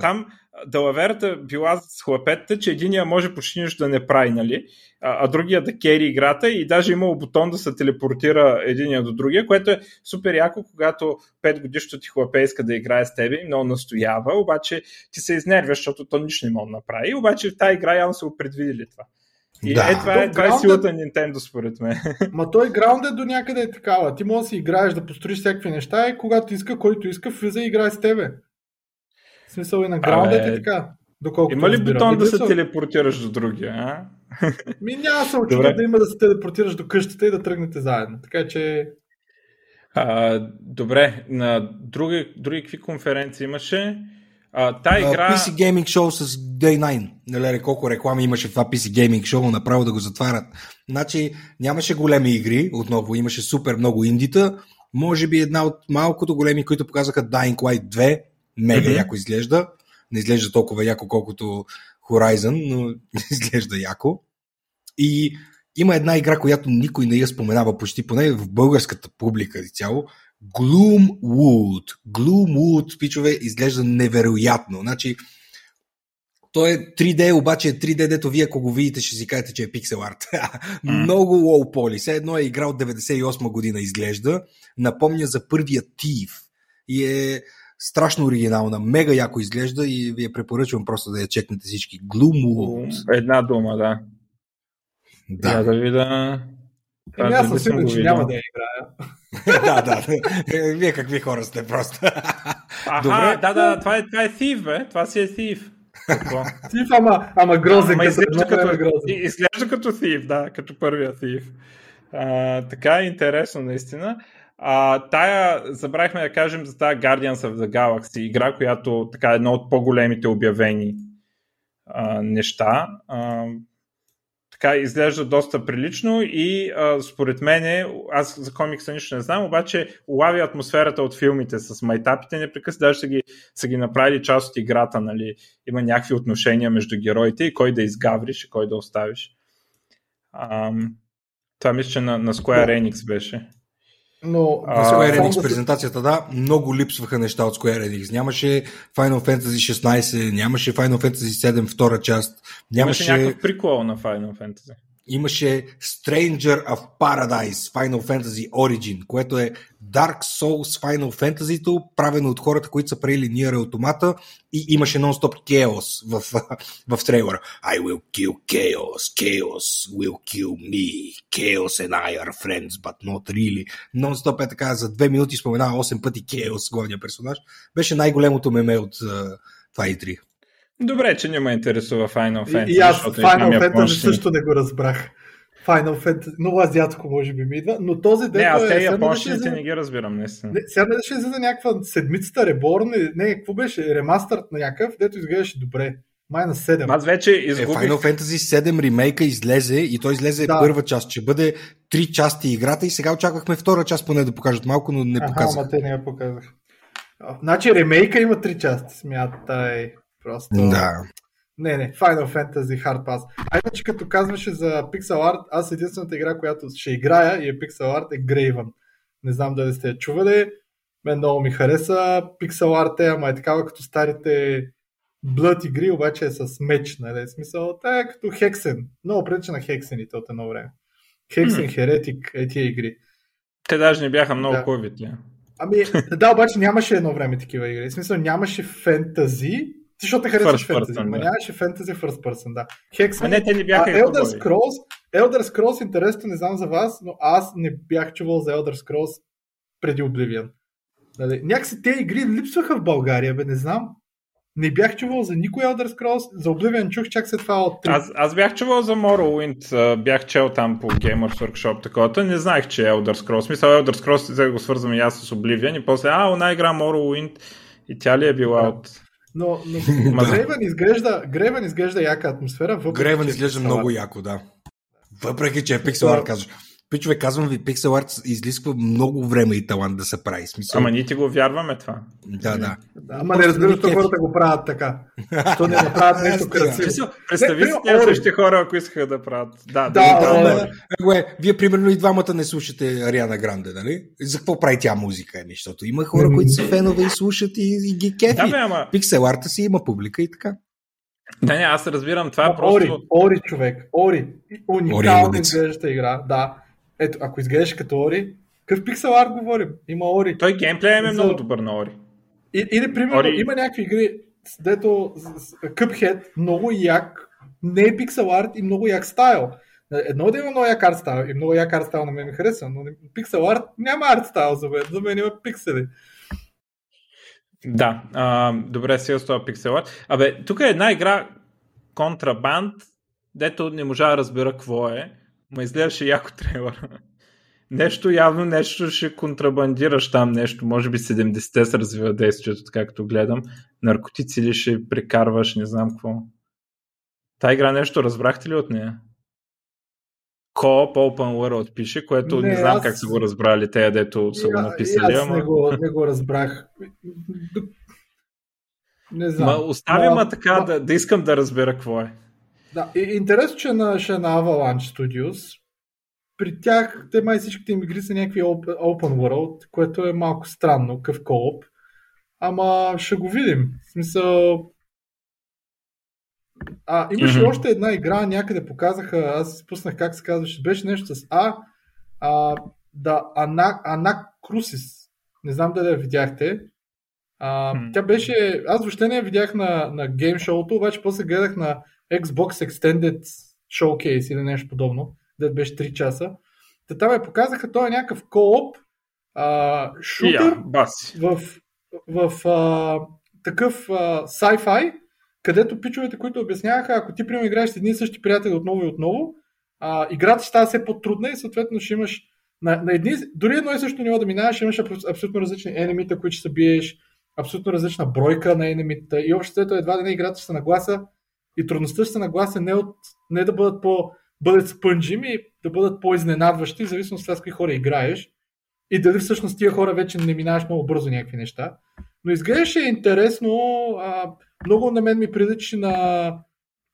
там... Далаверата била с хлапетата, че единия може почти нищо да не прави, нали? А другия да кери играта и даже имало бутон да се телепортира единия до другия, което е супер яко, когато 5 годишното ти хлапе иска да играе с теб и много настоява, обаче ти се изнервяш, защото то нищо не може да направи, обаче в тази игра явно са го предвидили това. И да. Това е силата на Nintendo според мен. Ма той граундът до някъде е такава, ти може да си играеш, да построиш всякакви неща и когато иска, който иска, влиза и играе с тебе. В смисъл и на граундът е така. Има ли бутон да се телепортираш до другия? А? Ми няма се очува да има да се телепортираш до къщата и да тръгнете заедно. Така че... добре, на други какви конференции имаше? Та игра... PC Gaming Show с Day9. Нали, колко реклами имаше в това PC Gaming Show, направо да го затварят. Значи нямаше големи игри, отново имаше супер много индита. Може би една от малкото големи, които показаха Dying Light 2. Мега яко изглежда. Не изглежда толкова яко, колкото Horizon, но изглежда яко. И има една игра, която никой не я споменава почти, поне в българската публика и цяло. Gloomwood. Gloomwood, пичове, изглежда невероятно. Значи, то е 3D, обаче 3D, дето вие ако го видите, ще си кажете, че е пиксел арт. Много low poly. Все едно е игра от 98 година изглежда. Напомня за първия Thief. И е... страшно оригинална, мега яко изглежда и ви я препоръчвам просто да я чекнете всички. Gloomwood. Една дума, да. Да, да видя. Аз съм сигурен, че няма да я играя. Да. Вие какви хора сте просто. Аха, да, това е Thief, бе. Това си е Thief. Thief, ама грозен. Изглежда като Thief, да, като първия Thief. Така е интересно, наистина. Забравихме да кажем за тая Guardians of the Galaxy, игра, която така е едно от по-големите обявени неща. Така изглежда доста прилично и според мене, аз за комикса нищо не знам, обаче улавя атмосферата от филмите с майтапите непрекъснато, даже са ги направили част от играта, нали? Има някакви отношения между героите и кой да изгавриш и кой да оставиш. Това мисля, че на Square Enix беше. Но Square Enix презентацията, да, много липсваха неща от Square Enix. Нямаше Final Fantasy 16, нямаше Final Fantasy 7 втора част. Имаше някакъв прикол на Final Fantasy. Имаше Stranger of Paradise Final Fantasy Origin, което е Dark Souls Final Fantasy-то, правено от хората, които са правили Nier Automata, и имаше нон-стоп Chaos в трейлера. I will kill Chaos, Chaos will kill me, Chaos and I are friends, but not really. Нон-стоп е така, за 2 минути споменава 8 пъти Chaos, главния персонаж. Беше най-големото меме от това E3. Добре, че не ме интересува Final Fantasy. И аз Final Fantasy също не го разбрах. Final Fantasy, много азиатско може би ми идва, но този ден... Не, аз те японщините не ги разбирам, наистина. Сега не беше за някаква седмицата Reborn, не, какво беше? Ремастърт на някакъв, дето изглеждаше добре. Май на 7. Аз вече изгубих... Final Fantasy 7 ремейка излезе и той излезе първа част, ще бъде 3 части играта и сега очаквахме втора част поне да покажат малко, но не показаха. Ама те не я показаха. Значи ремейка има 3 части, смятай. Просто... Да. Не, Final Fantasy Hard Pass. А иначе като казваше за Pixel Art, аз единствената игра, която ще играя и е Pixel Art, е Graven. Не знам дали сте я чували. Мен много ми хареса Pixel Art, ама е такава като старите Blood игри, обаче е с меч, нали? Смисъл, тя е като Hexen. Много прилича на Hexeните от едно време. Hexen, Heretic, е тия игри. Те даже не бяха много хубави. Да, обаче нямаше едно време такива игри. В смисъл, нямаше фентази. Ти що те харесваш фентези? Нямаше фентези first person, да. Хексън, не, те не бяха Elder Scrolls, интересно, не знам за вас, но аз не бях чувал за Elder Scrolls преди Oblivion. Дали, някакси те игри липсваха в България, бе, не знам. Не бях чувал за никой Elder Scrolls, за Oblivion чух чак след това от 3. Аз бях чувал за Morrowind, бях чел там по Gamers Workshop, такова, не знаех, че е Elder Scrolls. Мисля, Elder Scrolls, сега го свързвам и аз с Oblivion и после, она игра Morrowind и тя ли е била от... Но Грейвен изглежда яка атмосфера. Грейвен изглежда много яко, да. Въпреки, че е пиксел арт, казваш. Пичове, казвам ви, пиксел арт изисква много време и талант да се прави. Смисъл. Ама ние ти го вярваме това. Да. Ама не разбираш, че хората го правят така. То не направят нещо красиво. Представи си тези същите хора, ако искаха да правят. Вие, примерно, и двамата не слушате Ариана Гранде, нали? За какво прави тя музика? Защото има хора, които са фенове и слушат и ги кефи. Пиксел арта си има публика и така. Да, не, аз разбирам това. Ори, човек. Ори. Уникална изглеждаща игра, да. Ето, ако изглеждаш като Ори, къв пиксел арт говорим? Има Ори. Той геймплея е много добър на Ори. Или, примерно, Ori... има някакви игри, дето Cuphead, много як, не е пиксел арт и много як стайл. Едно да има много як арт стайл и много як арт стайл на мен ми харесва, но пиксел арт няма арт стайл за мен. За мен има пиксели. Да, добре, сега с това пиксел арт. Абе, тук е една игра Контрабанд, дето не можа да разбера какво е. Ма изглеждаше яко трейлър. Нещо ще контрабандираш там нещо. Може би 70-те се развива действието, така като гледам. Наркотици ли ще прекарваш, не знам какво. Та игра нещо разбрахте ли от нея? Co-op Open World пише, което не знам как са го разбрали те, дето са го написали. Аз не го разбрах. Не знам. Оставим така да искам да разбера какво е. Да, интересно, че на Avalanche Studios, при тях, те май всичките им игри са някакви open world, което е малко странно, къв кооп, ама ще го видим. В смисъл... имаше още една игра, някъде показаха, аз спуснах как се казваше, беше нещо с Ана Крусис, не знам дали я видяхте. Тя беше, аз въобще не я видях на геймшоуто, обаче после гледах на Xbox Extended шоукейс или нещо подобно, да беше 3 часа. Та там я показаха, той е някакъв кооп шутър в такъв sci-fi, където пичовете, които обясняваха, ако ти примерно играеш с едни и същи приятели отново и отново, играта ще става все по-трудна и съответно ще имаш на едни, дори едно и също ниво да минаваш, имаш абсолютно различни енемита, които ще се биеш, абсолютно различна бройка на енемита и обществото едва да не играта ще се нагласа и трудността ще се нагласа не да бъдат бъдат спънджи, ми да бъдат по-изненадващи, в зависимост от това с какви хора играеш и дали всъщност тия хора вече не минаваш много бързо някакви неща. Но изглеждаше интересно, много на мен ми приличи на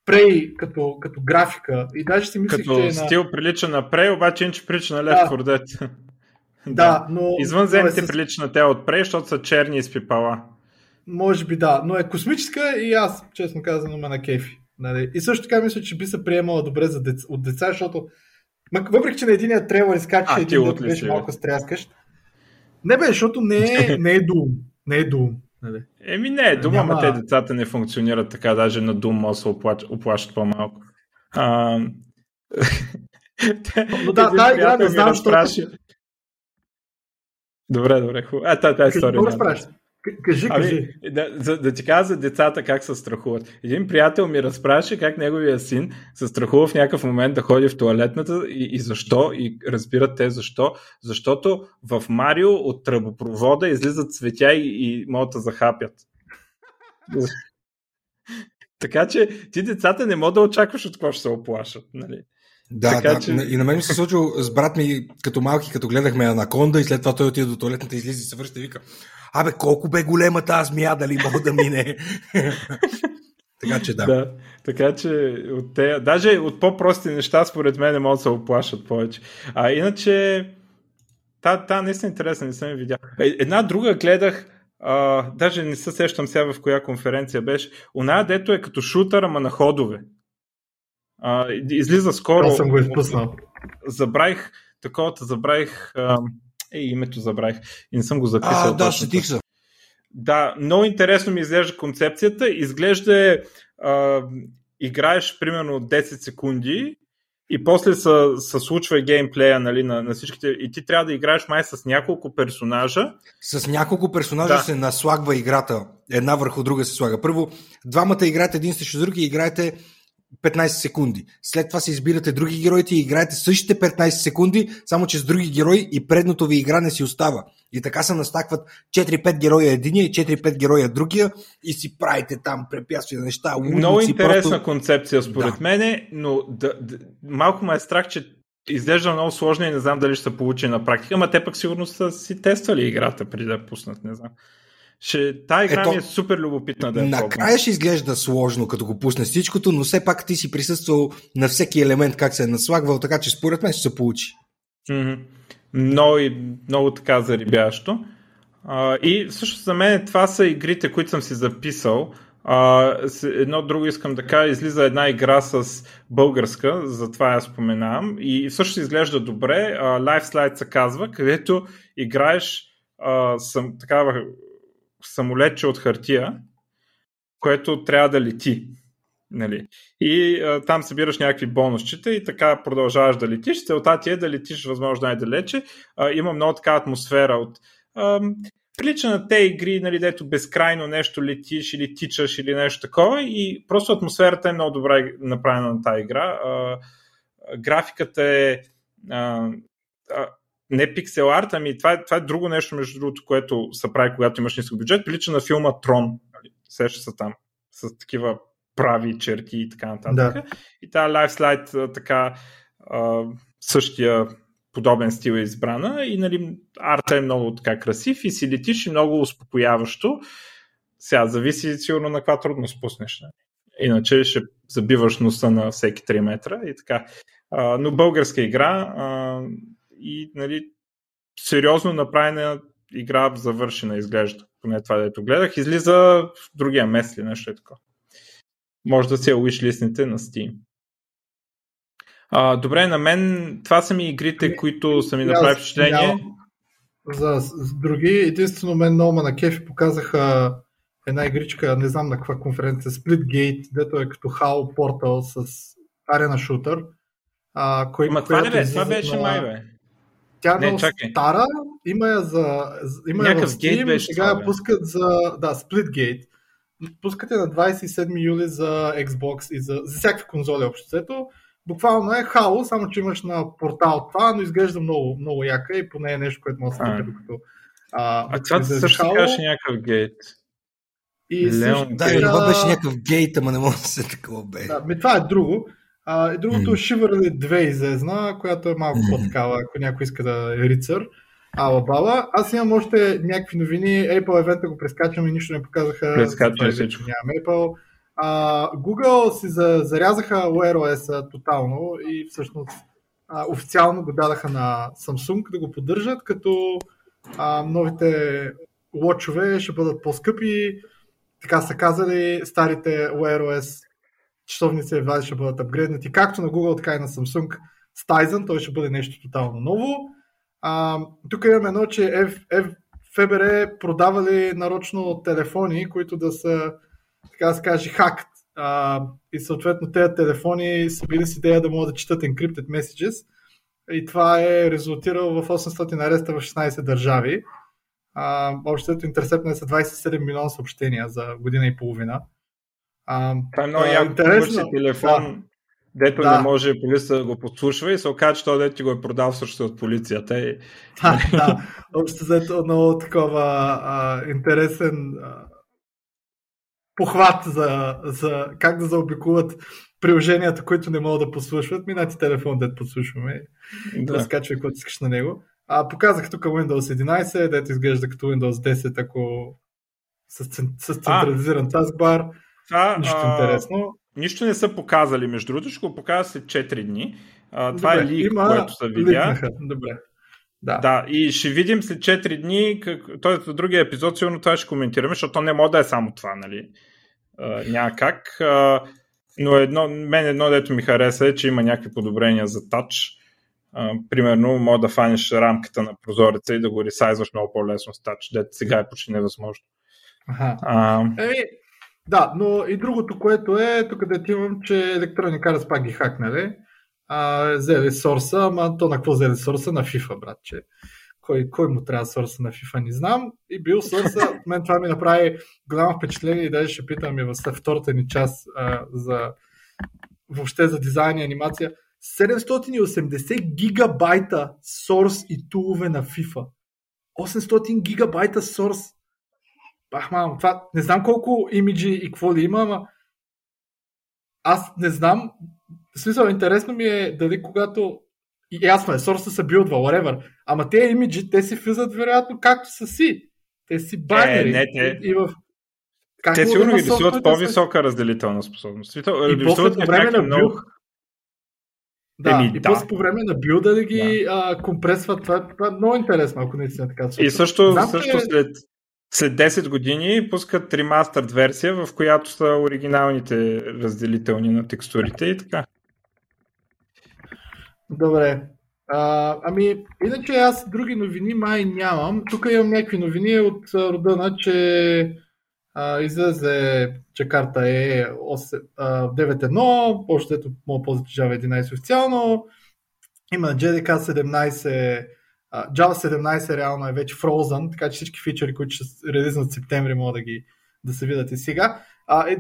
Prey като графика и даже си мислих, като че стил прилича на Prey, обаче инче прилича на Left 4 Dead. Да, но извънземните прилича на те от Prey, защото са черни изпипала. Може би да, но е космическа и аз, честно казано, ме на кефи. Нали? И също така мисля, че би се приемала добре от деца, защото въпреки, че на единия трейлър изкача един дът беше малко стряскащ. Не бе, защото не е Doom. Нали? Еми не е Doom, ама те децата не функционират така, даже на Doom може се оплашат по-малко. Но да, игра не знам, защото... Добре, хубаво. Тая история. Кажи. Да ти кажа за децата как се страхуват. Един приятел ми разпраши как неговия син се страхува в някакъв момент да ходи в тоалетната и защо, и разбират те защо. Защото в Марио от тръбопровода излизат цветя и могат да захапят. Така че ти децата не могат да очакваш от какво ще се оплашат, нали? Да, че... и на мен се случило с брат ми като малки, като гледахме Анаконда и след това той отиде до тоалетната, излиза и се връща и вика: абе, колко бе голема тази змия, дали мога да мине? Така че да. Така че от те, даже от по-прости неща според мен не могат да се оплашат повече. А иначе та наистина интересна, не съм я видял. Една друга гледах, даже не се сещам сега в коя конференция беше, она дето е като шутър, ама на ходове. Излиза скоро. Аз съм го изпуснал. Забравих. Името забравих. И не съм го записал. Да, щетих се. Да, много интересно ми изглежда концепцията. Изглежда играеш примерно 10 секунди и после се случва геймплея, нали, на всичките. И ти трябва да играеш май с няколко персонажа. С няколко персонажа се наслагва играта. Една върху друга се слага. Първо, двамата играете един срещу други и играете 15 секунди. След това се избирате други героите и играете същите 15 секунди, само че с други герои и предното ви игра не си остава. И така се настакват 4-5 героя единия и 4-5 героя другия и си правите там препятствия на неща. Много интересна концепция според мене, но малко ме е страх, че изглежда много сложно и не знам дали ще се получи на практика, ама те пък сигурно са си тествали играта преди да пуснат, не знам. Тая игра ми е супер любопитна да е пробвам. Накрая ще изглежда сложно, като го пусне всичкото, но все пак ти си присъствал на всеки елемент как се е наслагвал, така че според мен ще се получи. Много така зарибящо. И също за мен това са игрите, които съм си записал. Едно друго искам да кажа, излиза една игра с българска, затова я споменавам. И всъщност изглежда добре. Life Slide се казва, където играеш такава самолетче от хартия, което трябва да лети. Нали? И там събираш някакви бонусчета и така продължаваш да летиш. Целта ти е да летиш възможно най-далече. Има много така атмосфера от прилича на те игри, нали, дето безкрайно нещо летиш или тичаш или нещо такова, и просто атмосферата е много добре направена на тази игра. Графиката е не пиксел арт, ами това е друго нещо, между другото, което се прави, когато имаш нисък бюджет, прилича на филма Трон. Сеща се там с такива прави черти и така нататък. Да. И тази Life Slide така същия подобен стил е избрана и, нали, арта е много така красив и си летиш и много успокояващо. Сега зависи сигурно на каква трудност пуснеш. Не? Иначе ще забиваш носа на всеки 3 метра и така. Но българска игра и, нали, сериозно направена игра, завършена изглежда, поне това дето гледах. Излиза в другия месец, нещо е такова. Може да си я уишлистните на Steam. Добре, на мен това са ми игрите, които са ми направи впечатление. За други, единствено мен много на кефи показаха една игричка, не знам на каква конференция, Splitgate, дето е като HAL Portal с арена шутър. Ма това не бе, това беше май бе. Тя е стара, има я в Steam, сега я пускат за Splitgate. Пускате на 27 юли за Xbox и за всякакви конзоли общото. Буквално е Halo, само че имаш на портал това, но изглежда много, много яка и поне е нещо, което може да се каже докато... това също казваше някакъв гейт. И също, да, това беше някакъв гейт, ама не мога да се такова бе. Да, ми това е друго. И другото Chivalry 2 излезна, която е малко по-такава, ако някой иска да е рицар. Ала-бала. Аз имам още някакви новини. Apple Event-а го прескачам и нищо не показаха. Прескачаме всичко. Apple. Google си зарязаха OS-а тотално и всъщност официално го дадаха на Samsung да го поддържат, като новите лочове ще бъдат по-скъпи. Така са казали, старите OS часовници едва ще бъдат апгрейднати както на Google, така и на Samsung с Tizen. Той ще бъде нещо тотално ново. Тук имаме едно, че ФБР продавали нарочно телефони, които да са, така да се каже, хакт. И съответно тези телефони са били с идея да могат да четат encrypted messages. И това е резултирало в 800 ареста в 16 държави. Общото интерсептане са 27 милиона съобщения за година и половина. Това е много интересно. Телефон... Дето не може полицията да го подслушва и се окаже, че той дето ти го е продал също от полицията. И... Общо взето много такова интересен похват за как да заобикуват приложенията, които не могат да подслушват. Минати телефон, дето подслушваме и да скачва каквото искаш на него. Показах тук Windows 11, дето изглежда като Windows 10, ако с централизиран таскбар. Нищо интересно. Нищо не са показали, между другото, ще го показва след 4 дни. Това е лик, което се видя. Добре. Да, и ще видим след 4 дни, т.е. другия епизод, сигурно това ще коментираме, защото не може да е само това, нали? Някак. Но едно, дето ми хареса е, че има някакви подобрения за тач. Примерно, може да фаниш рамката на прозореца и да го ресайзваш много по-лесно с тач, дето сега е почти невъзможно. Да, но и другото, което е, тук да имам, че Electronic Arts пак ги хакнали. Взели сорса, ама то на какво взели сорса? На FIFA, братче. Кой му трябва сорса на FIFA, не знам. И бил сорса, мен това ми направи голямо впечатление и даже ще питам и във втората ни част за въобще за дизайн и анимация. 780 гигабайта сорс и тулове на FIFA. 800 гигабайта сорс. Това, не знам колко имиджи и какво ли има, ама аз не знам. В смисъл, интересно ми е дали когато... Ясно е, сорса са билдва, whatever. Ама тези имиджи, те си влизат вероятно както са си. Те си банери. Те сигурно ги рисуват по-висока разделителна способност. И после по време на билд. По време на билда да ги компресват. Това е много интересно, ако наистина така. И също след 10 години пускат ремастърд версия, в която са оригиналните разделителни на текстурите и така. Добре. Иначе аз други новини май нямам. Тук имам някакви новини от родана, че излезе, че карта е 9.1, по-щето мога по-затежава 11 официално. Има JDK 17... Java 17 реално е вече frozen, така че всички фичери, които ще релизнат в септември, могат да се видят и сега.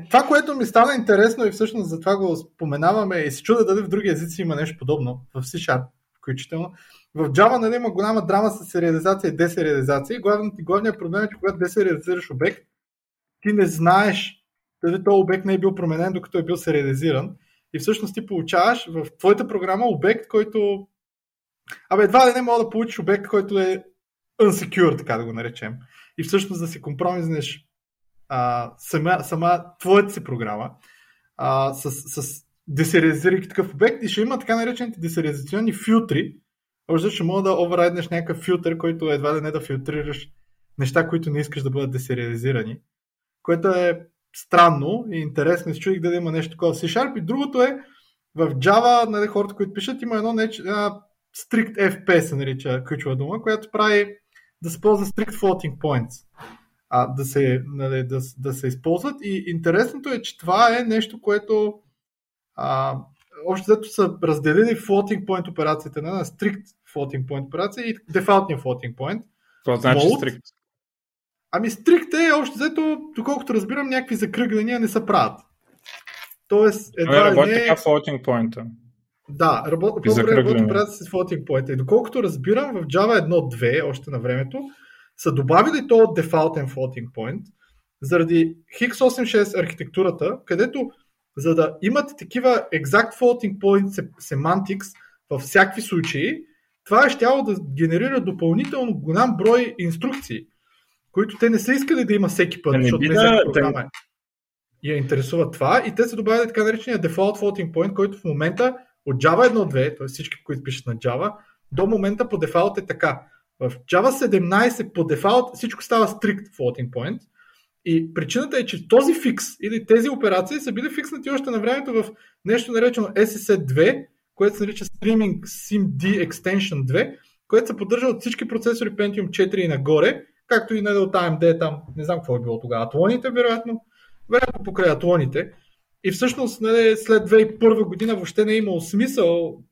Това, което ми стана интересно и всъщност за това го споменаваме и се чуда дали в други езици има нещо подобно, в C-Sharp включително. В Java нали, има голяма драма с сериализация и десериализация. Главният проблем е, че когато десериализираш обект, ти не знаеш дали този обект не е бил променен, докато е бил сериализиран. И всъщност ти получаваш в твоята програма обект, който едва ли не мога да получиш обект, който е unsecure, така да го наречем. И всъщност да си компромизнеш сама твоята си програма с десериализирайки такъв обект и ще има така наречените десериализационни филтри, защото ще мога да оверрайднеш някакъв филтър, който едва ли не да филтрираш неща, които не искаш да бъдат десериализирани. Което е странно и интересно. И се чудих да има нещо такова в C-Sharp. И другото е в Java, нали, хората, които пишат, има Strict FP се нарича ключова дума, която прави да се ползва Strict Floating Points. Да се използват. И интересното е, че това е нещо, което още зато са разделили floating point операциите на strict floating point операция и дефалтния floating point. Това значи strict. Ами strict е още зато, доколкото разбирам, някакви закръгляния не се правят. Тоест, едва ли не... така floating point-а. Да, работи операция с floating point. И доколкото разбирам, в Java 1.2, още на времето, са добавили то от дефалтен floating point, заради X86 архитектурата, където за да имате такива exact floating point semantics във всякакви случаи, това е щяло да генерира допълнително голям брой инструкции, които те не са искали да има всеки път, защото не всяка програма я интересува това и те са добавили така наречения default floating point, който в момента от Java 1.2, т.е. всички, които пишат на Java, до момента по дефалт е така. В Java 17 по дефалт всичко става strict floating point. И причината е, че този фикс или тези операции са били фикснати още на времето в нещо наречено SSE2, което се нарича Streaming SIMD Extension 2, което се поддържа от всички процесори Pentium 4 и нагоре, както и на от AMD там, не знам какво е било тогава, атлоните вероятно покрай атлоните. И всъщност след 2001 година въобще не е имало смисъл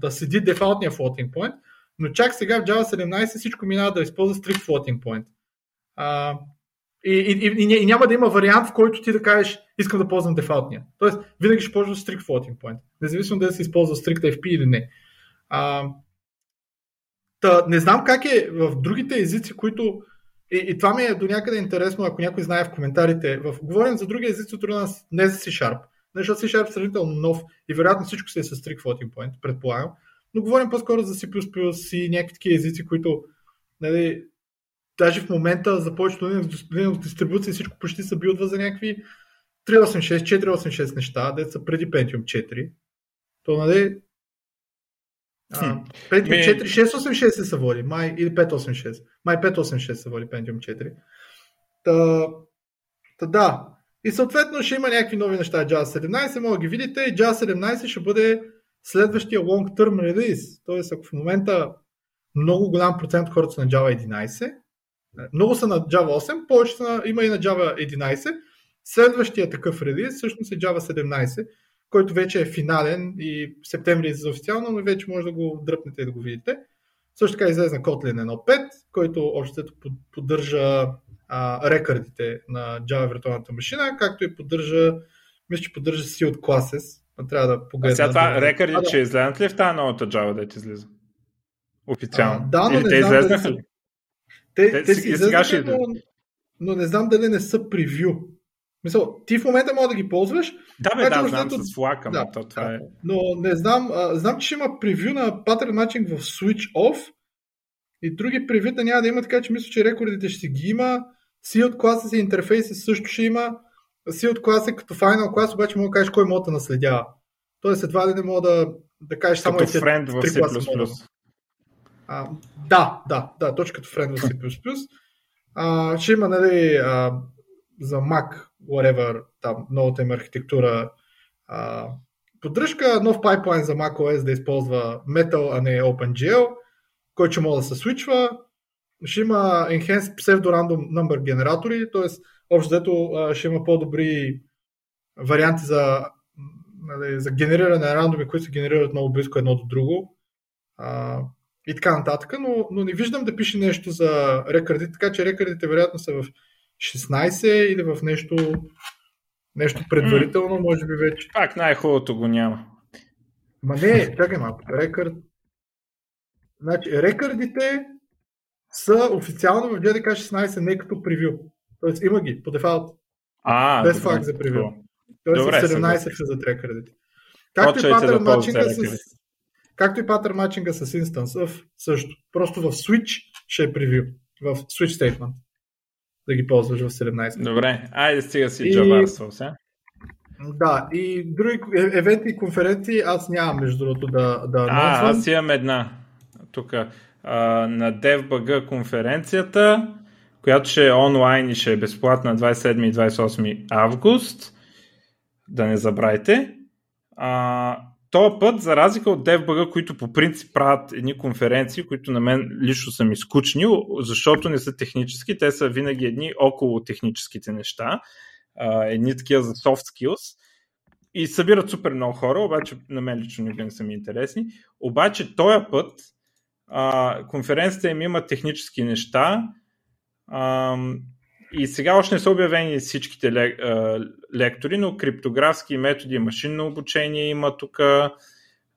да седи дефалтния floating point, но чак сега в Java 17 всичко минава да използва strict floating point. И няма да има вариант, в който ти да кажеш, искам да ползвам дефалтния. Тоест, винаги ще ползваш strict floating point. Независимо дали се използва strict FP или не. Не знам как е в другите езици, които... И това ми е до някъде интересно, ако някой знае в коментарите. Говорим за други езици от рода не за C-Sharp. Защото C-Sharp е сравнително нов и вероятно всичко се е с strict floating point, предполагам. Но говорим по-скоро за C++ и някакви такива езици, които... Нали, даже в момента за повечето Linux дистрибуции всичко почти се билдва за някакви 386, 486 неща, де са преди Pentium 4. То, нали... Pentium 4, 686 се води, май, или 586. Май 586 се води Pentium 4. Да. И съответно ще има някакви нови неща Java 17, мога да ги видите. И Java 17 ще бъде следващия long-term релиз. Тоест, ако в момента много голям процент от хората са на Java 11, много са на Java 8, повече има и на Java 11. Следващия такъв релиз всъщност е Java 17, който вече е финален и в септември е официално, но вече може да го дръпнете и да го видите. Също така излезна Kotlin 1.5, който общо поддържа рекърдите на Java виртуалната машина, както и поддържа, мисля, че поддържа Sealed Classes. Трябва да погледна. Сега това рекърди, че излезнат ли в тази новата Java да ти излиза? Официално. Или те излезнаха ли? Те си излезнаха, но не знам дали не са превю. Мисъл, ти в момента мога да ги ползваш. Да, знам с флака, това е. Но не знам, знам, че ще има превю на pattern matching в Switch Off и други превюта няма да има, така че мисля, че рекордите ще ги има. Sealed Classes и интерфейси също ще има. Sealed Class е като Final Class, обаче мога да кажеш кой мод да наследява. Тоест едва ли не мога да кажеш само и те 3 класа. Да, точно като Friend в C++. Ще има, нали, за Mac, whatever, там, новата им архитектура, поддръжка, нов пайплайн за macOS да използва Metal, а не OpenGL, който ще може да се свичва. Ще има Enhanced Pseudo-Random Number генератори, т.е. общо дето ще има по-добри варианти за генериране на рандоми, които се генерират много близко едно до друго. И така нататък, но не виждам да пише нещо за рекърдите, така че рекърдите вероятно са в 16 или в нещо предварително, може би вече. Пак най-хубавото го няма. Ма не, чакай малко. Значи, рекърдите са официално в GDK 16, не като превю. Тоест има ги, по дефалт. Без факт за превю. Тоест добре, 17 са зад рекърдите. Както и патърн матчинга с... Както и pattern matching с instance of също. Просто в Switch ще е превю. В Switch Statement. Да ги ползваш в 17. Добре, айде стига си джаварство се. Да, и други евенти и конференции аз нямам, между другото, да анонсвам. Аз имам една. Тук на DevBG конференцията, която ще е онлайн и ще е безплатна 27 и 28 август. Да не забравяйте. Този път, за разлика от DevBG, които по принцип правят едни конференции, които на мен лично са ми скучни, защото не са технически, те са винаги едни около техническите неща, едни такива за soft skills. и събират супер много хора, обаче на мен лично никога не са ми интересни. Обаче този път конференцията им има технически неща и сега още не са обявени всичките лектори, но криптографски методи, машинно обучение има тук,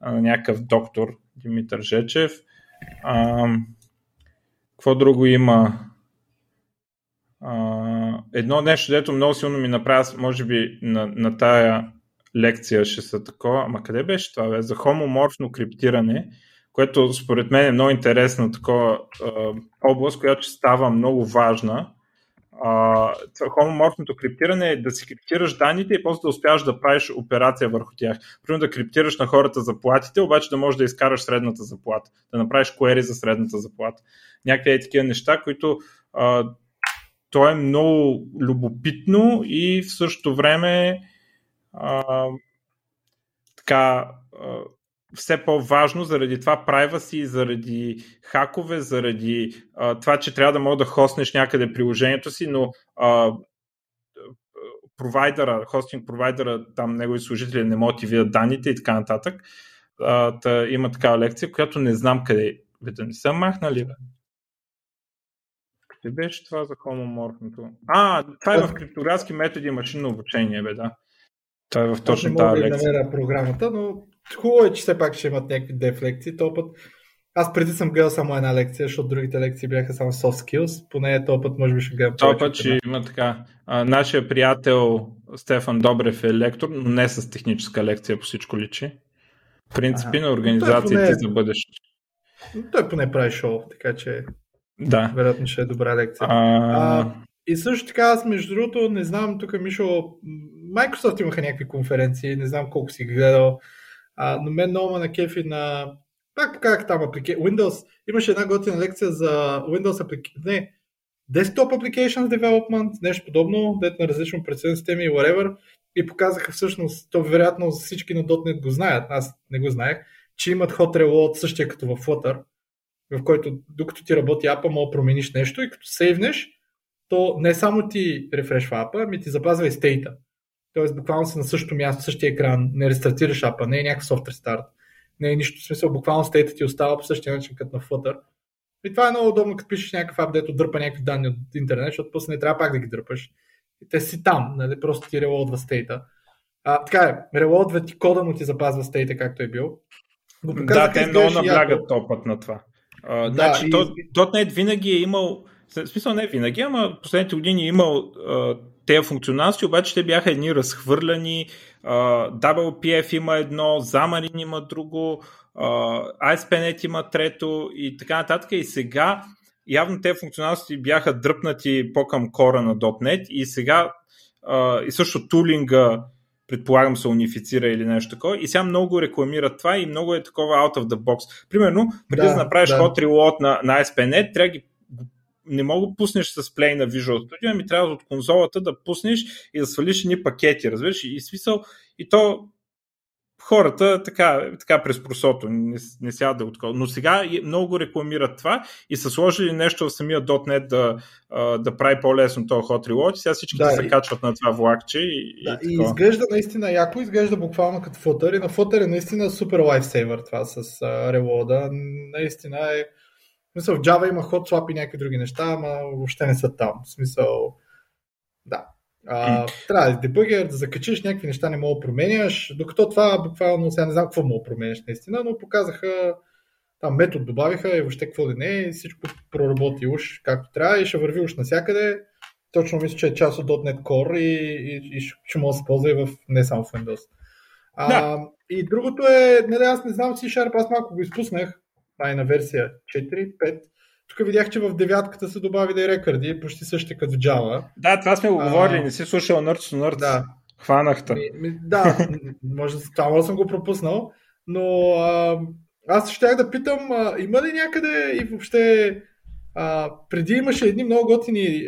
някакъв доктор Димитър Жечев. Какво друго има? Едно нещо, дето много силно ми направя, може би на тая лекция ще са такова, ама къде беше това? За хомоморфно криптиране, което според мен е много интересна такова област, която става много важна. Хомоморфното криптиране е да си криптираш данните и после да успяваш да правиш операция върху тях. Примерно да криптираш на хората заплатите, обаче да можеш да изкараш средната заплата, да направиш query за средната заплата. Някакви такива неща, които то е много любопитно и в същото време все по-важно заради това privacy, заради хакове, заради това, че трябва да мога да хоснеш някъде приложението си, но провайдера, хостинг провайдера, там негови служители не могат да ти видят данните и така нататък. Има такава лекция, която не знам къде. Да не съм махнали. Къде беше това за хомоморфното? Това е в криптографски методи и машинно обучение, бе, да. Това е в точно тази лекция. Не мога да намеря програмата, но хубаво е, че все пак ще имат някакви дефлекции. Този път аз преди съм гледал само една лекция, защото другите лекции бяха само soft skills. Поне този път може би ще гледам. Този път ще има така. Нашия приятел Стефан Добрев е лектор, но не с техническа лекция по всичко личи. Принципи на организациите за бъдеще. Той поне прави шоу, така че вероятно ще е добра лекция. И също така, аз между другото, не знам, тук Мишо, Microsoft имаха някакви конференции, не знам колко си гледал, но мен много на кефи на... Пак показах там Windows, имаше една готина лекция за Windows Desktop Applications Development, нещо подобно, дето на различни операционни системи и whatever, и показаха всъщност, то вероятно всички на .NET го знаят, аз не го знаех, че имат hot reload същия като в Flutter, в който докато ти работи апа, мога промениш нещо и като сейвнеш, то не само ти рефрешва апа, ами ти запазва и стейта. Тоест буквално си на същото място, същия екран, не рестартираш апа, не е някакъв софт рестарт. Не е нищо, в смисъл, буквално стейта ти остава по същия начин като на Flutter. И това е много удобно, като пишеш някакъв ап, дето дърпа някакви данни от интернет, защото после не трябва пак да ги дърпаш. И те си там, нали? Просто ти релоадва стейта. Така е, релоадва ти кода, но ти запазва стейта, както е бил. Те много наблягат топът на това. Значи, .NET винаги е имал. В смисъл не винаги, ама последните години е имал тези функционалности, обаче те бяха едни разхвърляни, WPF има едно, Xamarin има друго, ASP.NET има трето и така нататък. И сега явно тези функционалности бяха дръпнати по-към кора на .NET и сега и също тулинга предполагам се унифицира или нещо такова и сега много рекламират това и много е такова out of the box. Примерно, преди да направиш hot reload на ASP.NET, трябва ги не мога да пуснеш с Play на Visual Studio, ами трябва от конзолата да пуснеш и да свалиш едни пакети, разбираш? И смисъл, и то хората така през просото не сяда от такова. Но сега много рекламират това и са сложили нещо в самия .NET да прави по-лесно този hot reload и сега всички се качват на това влакче. И изглежда наистина яко, изглежда буквално като Flutter и на Flutter е наистина супер лайфсейвър това с релода. Наистина е. В смисъл, в Java има hot swap и някакви други неща, ама въобще не са там. В смисъл, да. Трябва да дебъгер, да закачиш някакви неща, не мога да променяш, докато това буквално сега не знам какво мога да променяш наистина, но показаха, там метод добавиха и въобще какво да не е, всичко проработи уж както трябва и ще върви уж навсякъде. Точно мисля, че е част от .NET Core и ще мога да се ползва и в, не само в Windows. И другото е, аз не знам C-Sharp, аз малко го изпуснах, на версия 4, 5. Тук видях, че в девятката се добави да и рекърди, почти същите като в Java. Да, това сме го говорили, не си слушал Nerds. Да. Хванахте. Да, може да съм го пропуснал, но аз щях да питам, има ли някъде и въобще преди имаше едни много готини,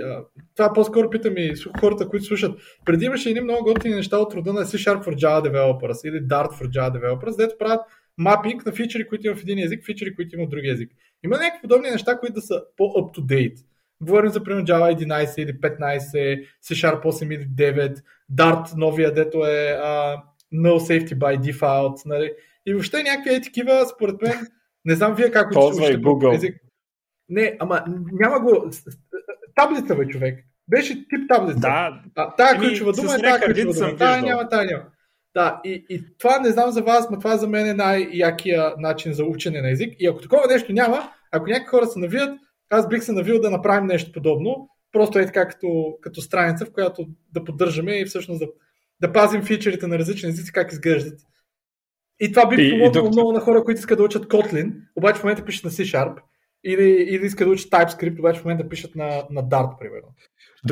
това по-скоро питам и хората, които слушат, преди имаше едни много готини неща от рода на C-Sharp for Java Developers или Dart for Java Developers, дето правят мапинг на фичери, които има в един език, фичери, които има в други език. Има някакви подобни неща, които да са по-up-to-date. Говорим за, примерно, Java 11 или 15, C Sharp 8 или 9, Dart новия, дето е no safety by default, нали? И въобще някакви такива, според мен, не знам вие как учите Google. Не, ама няма го. Таблица, бе, човек. Беше тип таблица. Да. Тая ключова дума е тая ключова дума. Тая няма, тая няма. Да, и това не знам за вас, но това за мен е най-якия начин за учене на език. И ако такова нещо няма, ако някакви хора се навият, аз бих се навил да направим нещо подобно. Просто е така като страница, в която да поддържаме и всъщност да пазим фичерите на различни езици, как изглеждат. И това би помогнало много на хора, които искат да учат Kotlin, обаче в момента пишат на C-Sharp, или искат да учат TypeScript, обаче в момента пишат на Dart, примерно.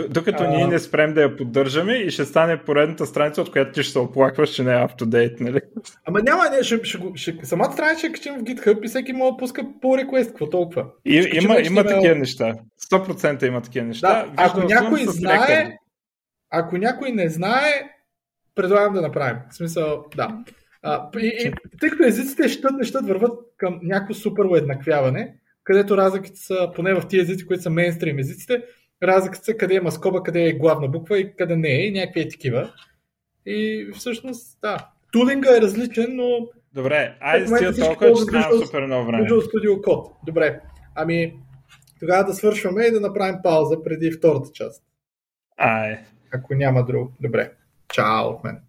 Докато ние не спрем да я поддържаме и ще стане поредната страница, от която ти ще се оплакваш, че не е up-to-date, нали? Ама няма, не, самата страница ще качим в GitHub и всеки може да пуска по реквест, какво толкова. Има такива неща. 100% има такива неща. Да, ако някой знае, ако някой не знае, предлагам да направим. В смисъл, да. Тъй като езиците щът върват към някакво супер уеднаквяване, където разликите са, поне в тия езици, които са мейнстрим езиците, разликите са къде е маскоба, къде е главна буква и къде не е, някакви такива. И всъщност, да. Тулинга е различен, но... Добре, айде стига толкова, че ставам супер много време. Visual Studio Code. Добре, ами тогава да свършваме и да направим пауза преди втората част. Ако няма друго. Добре, чао от мен.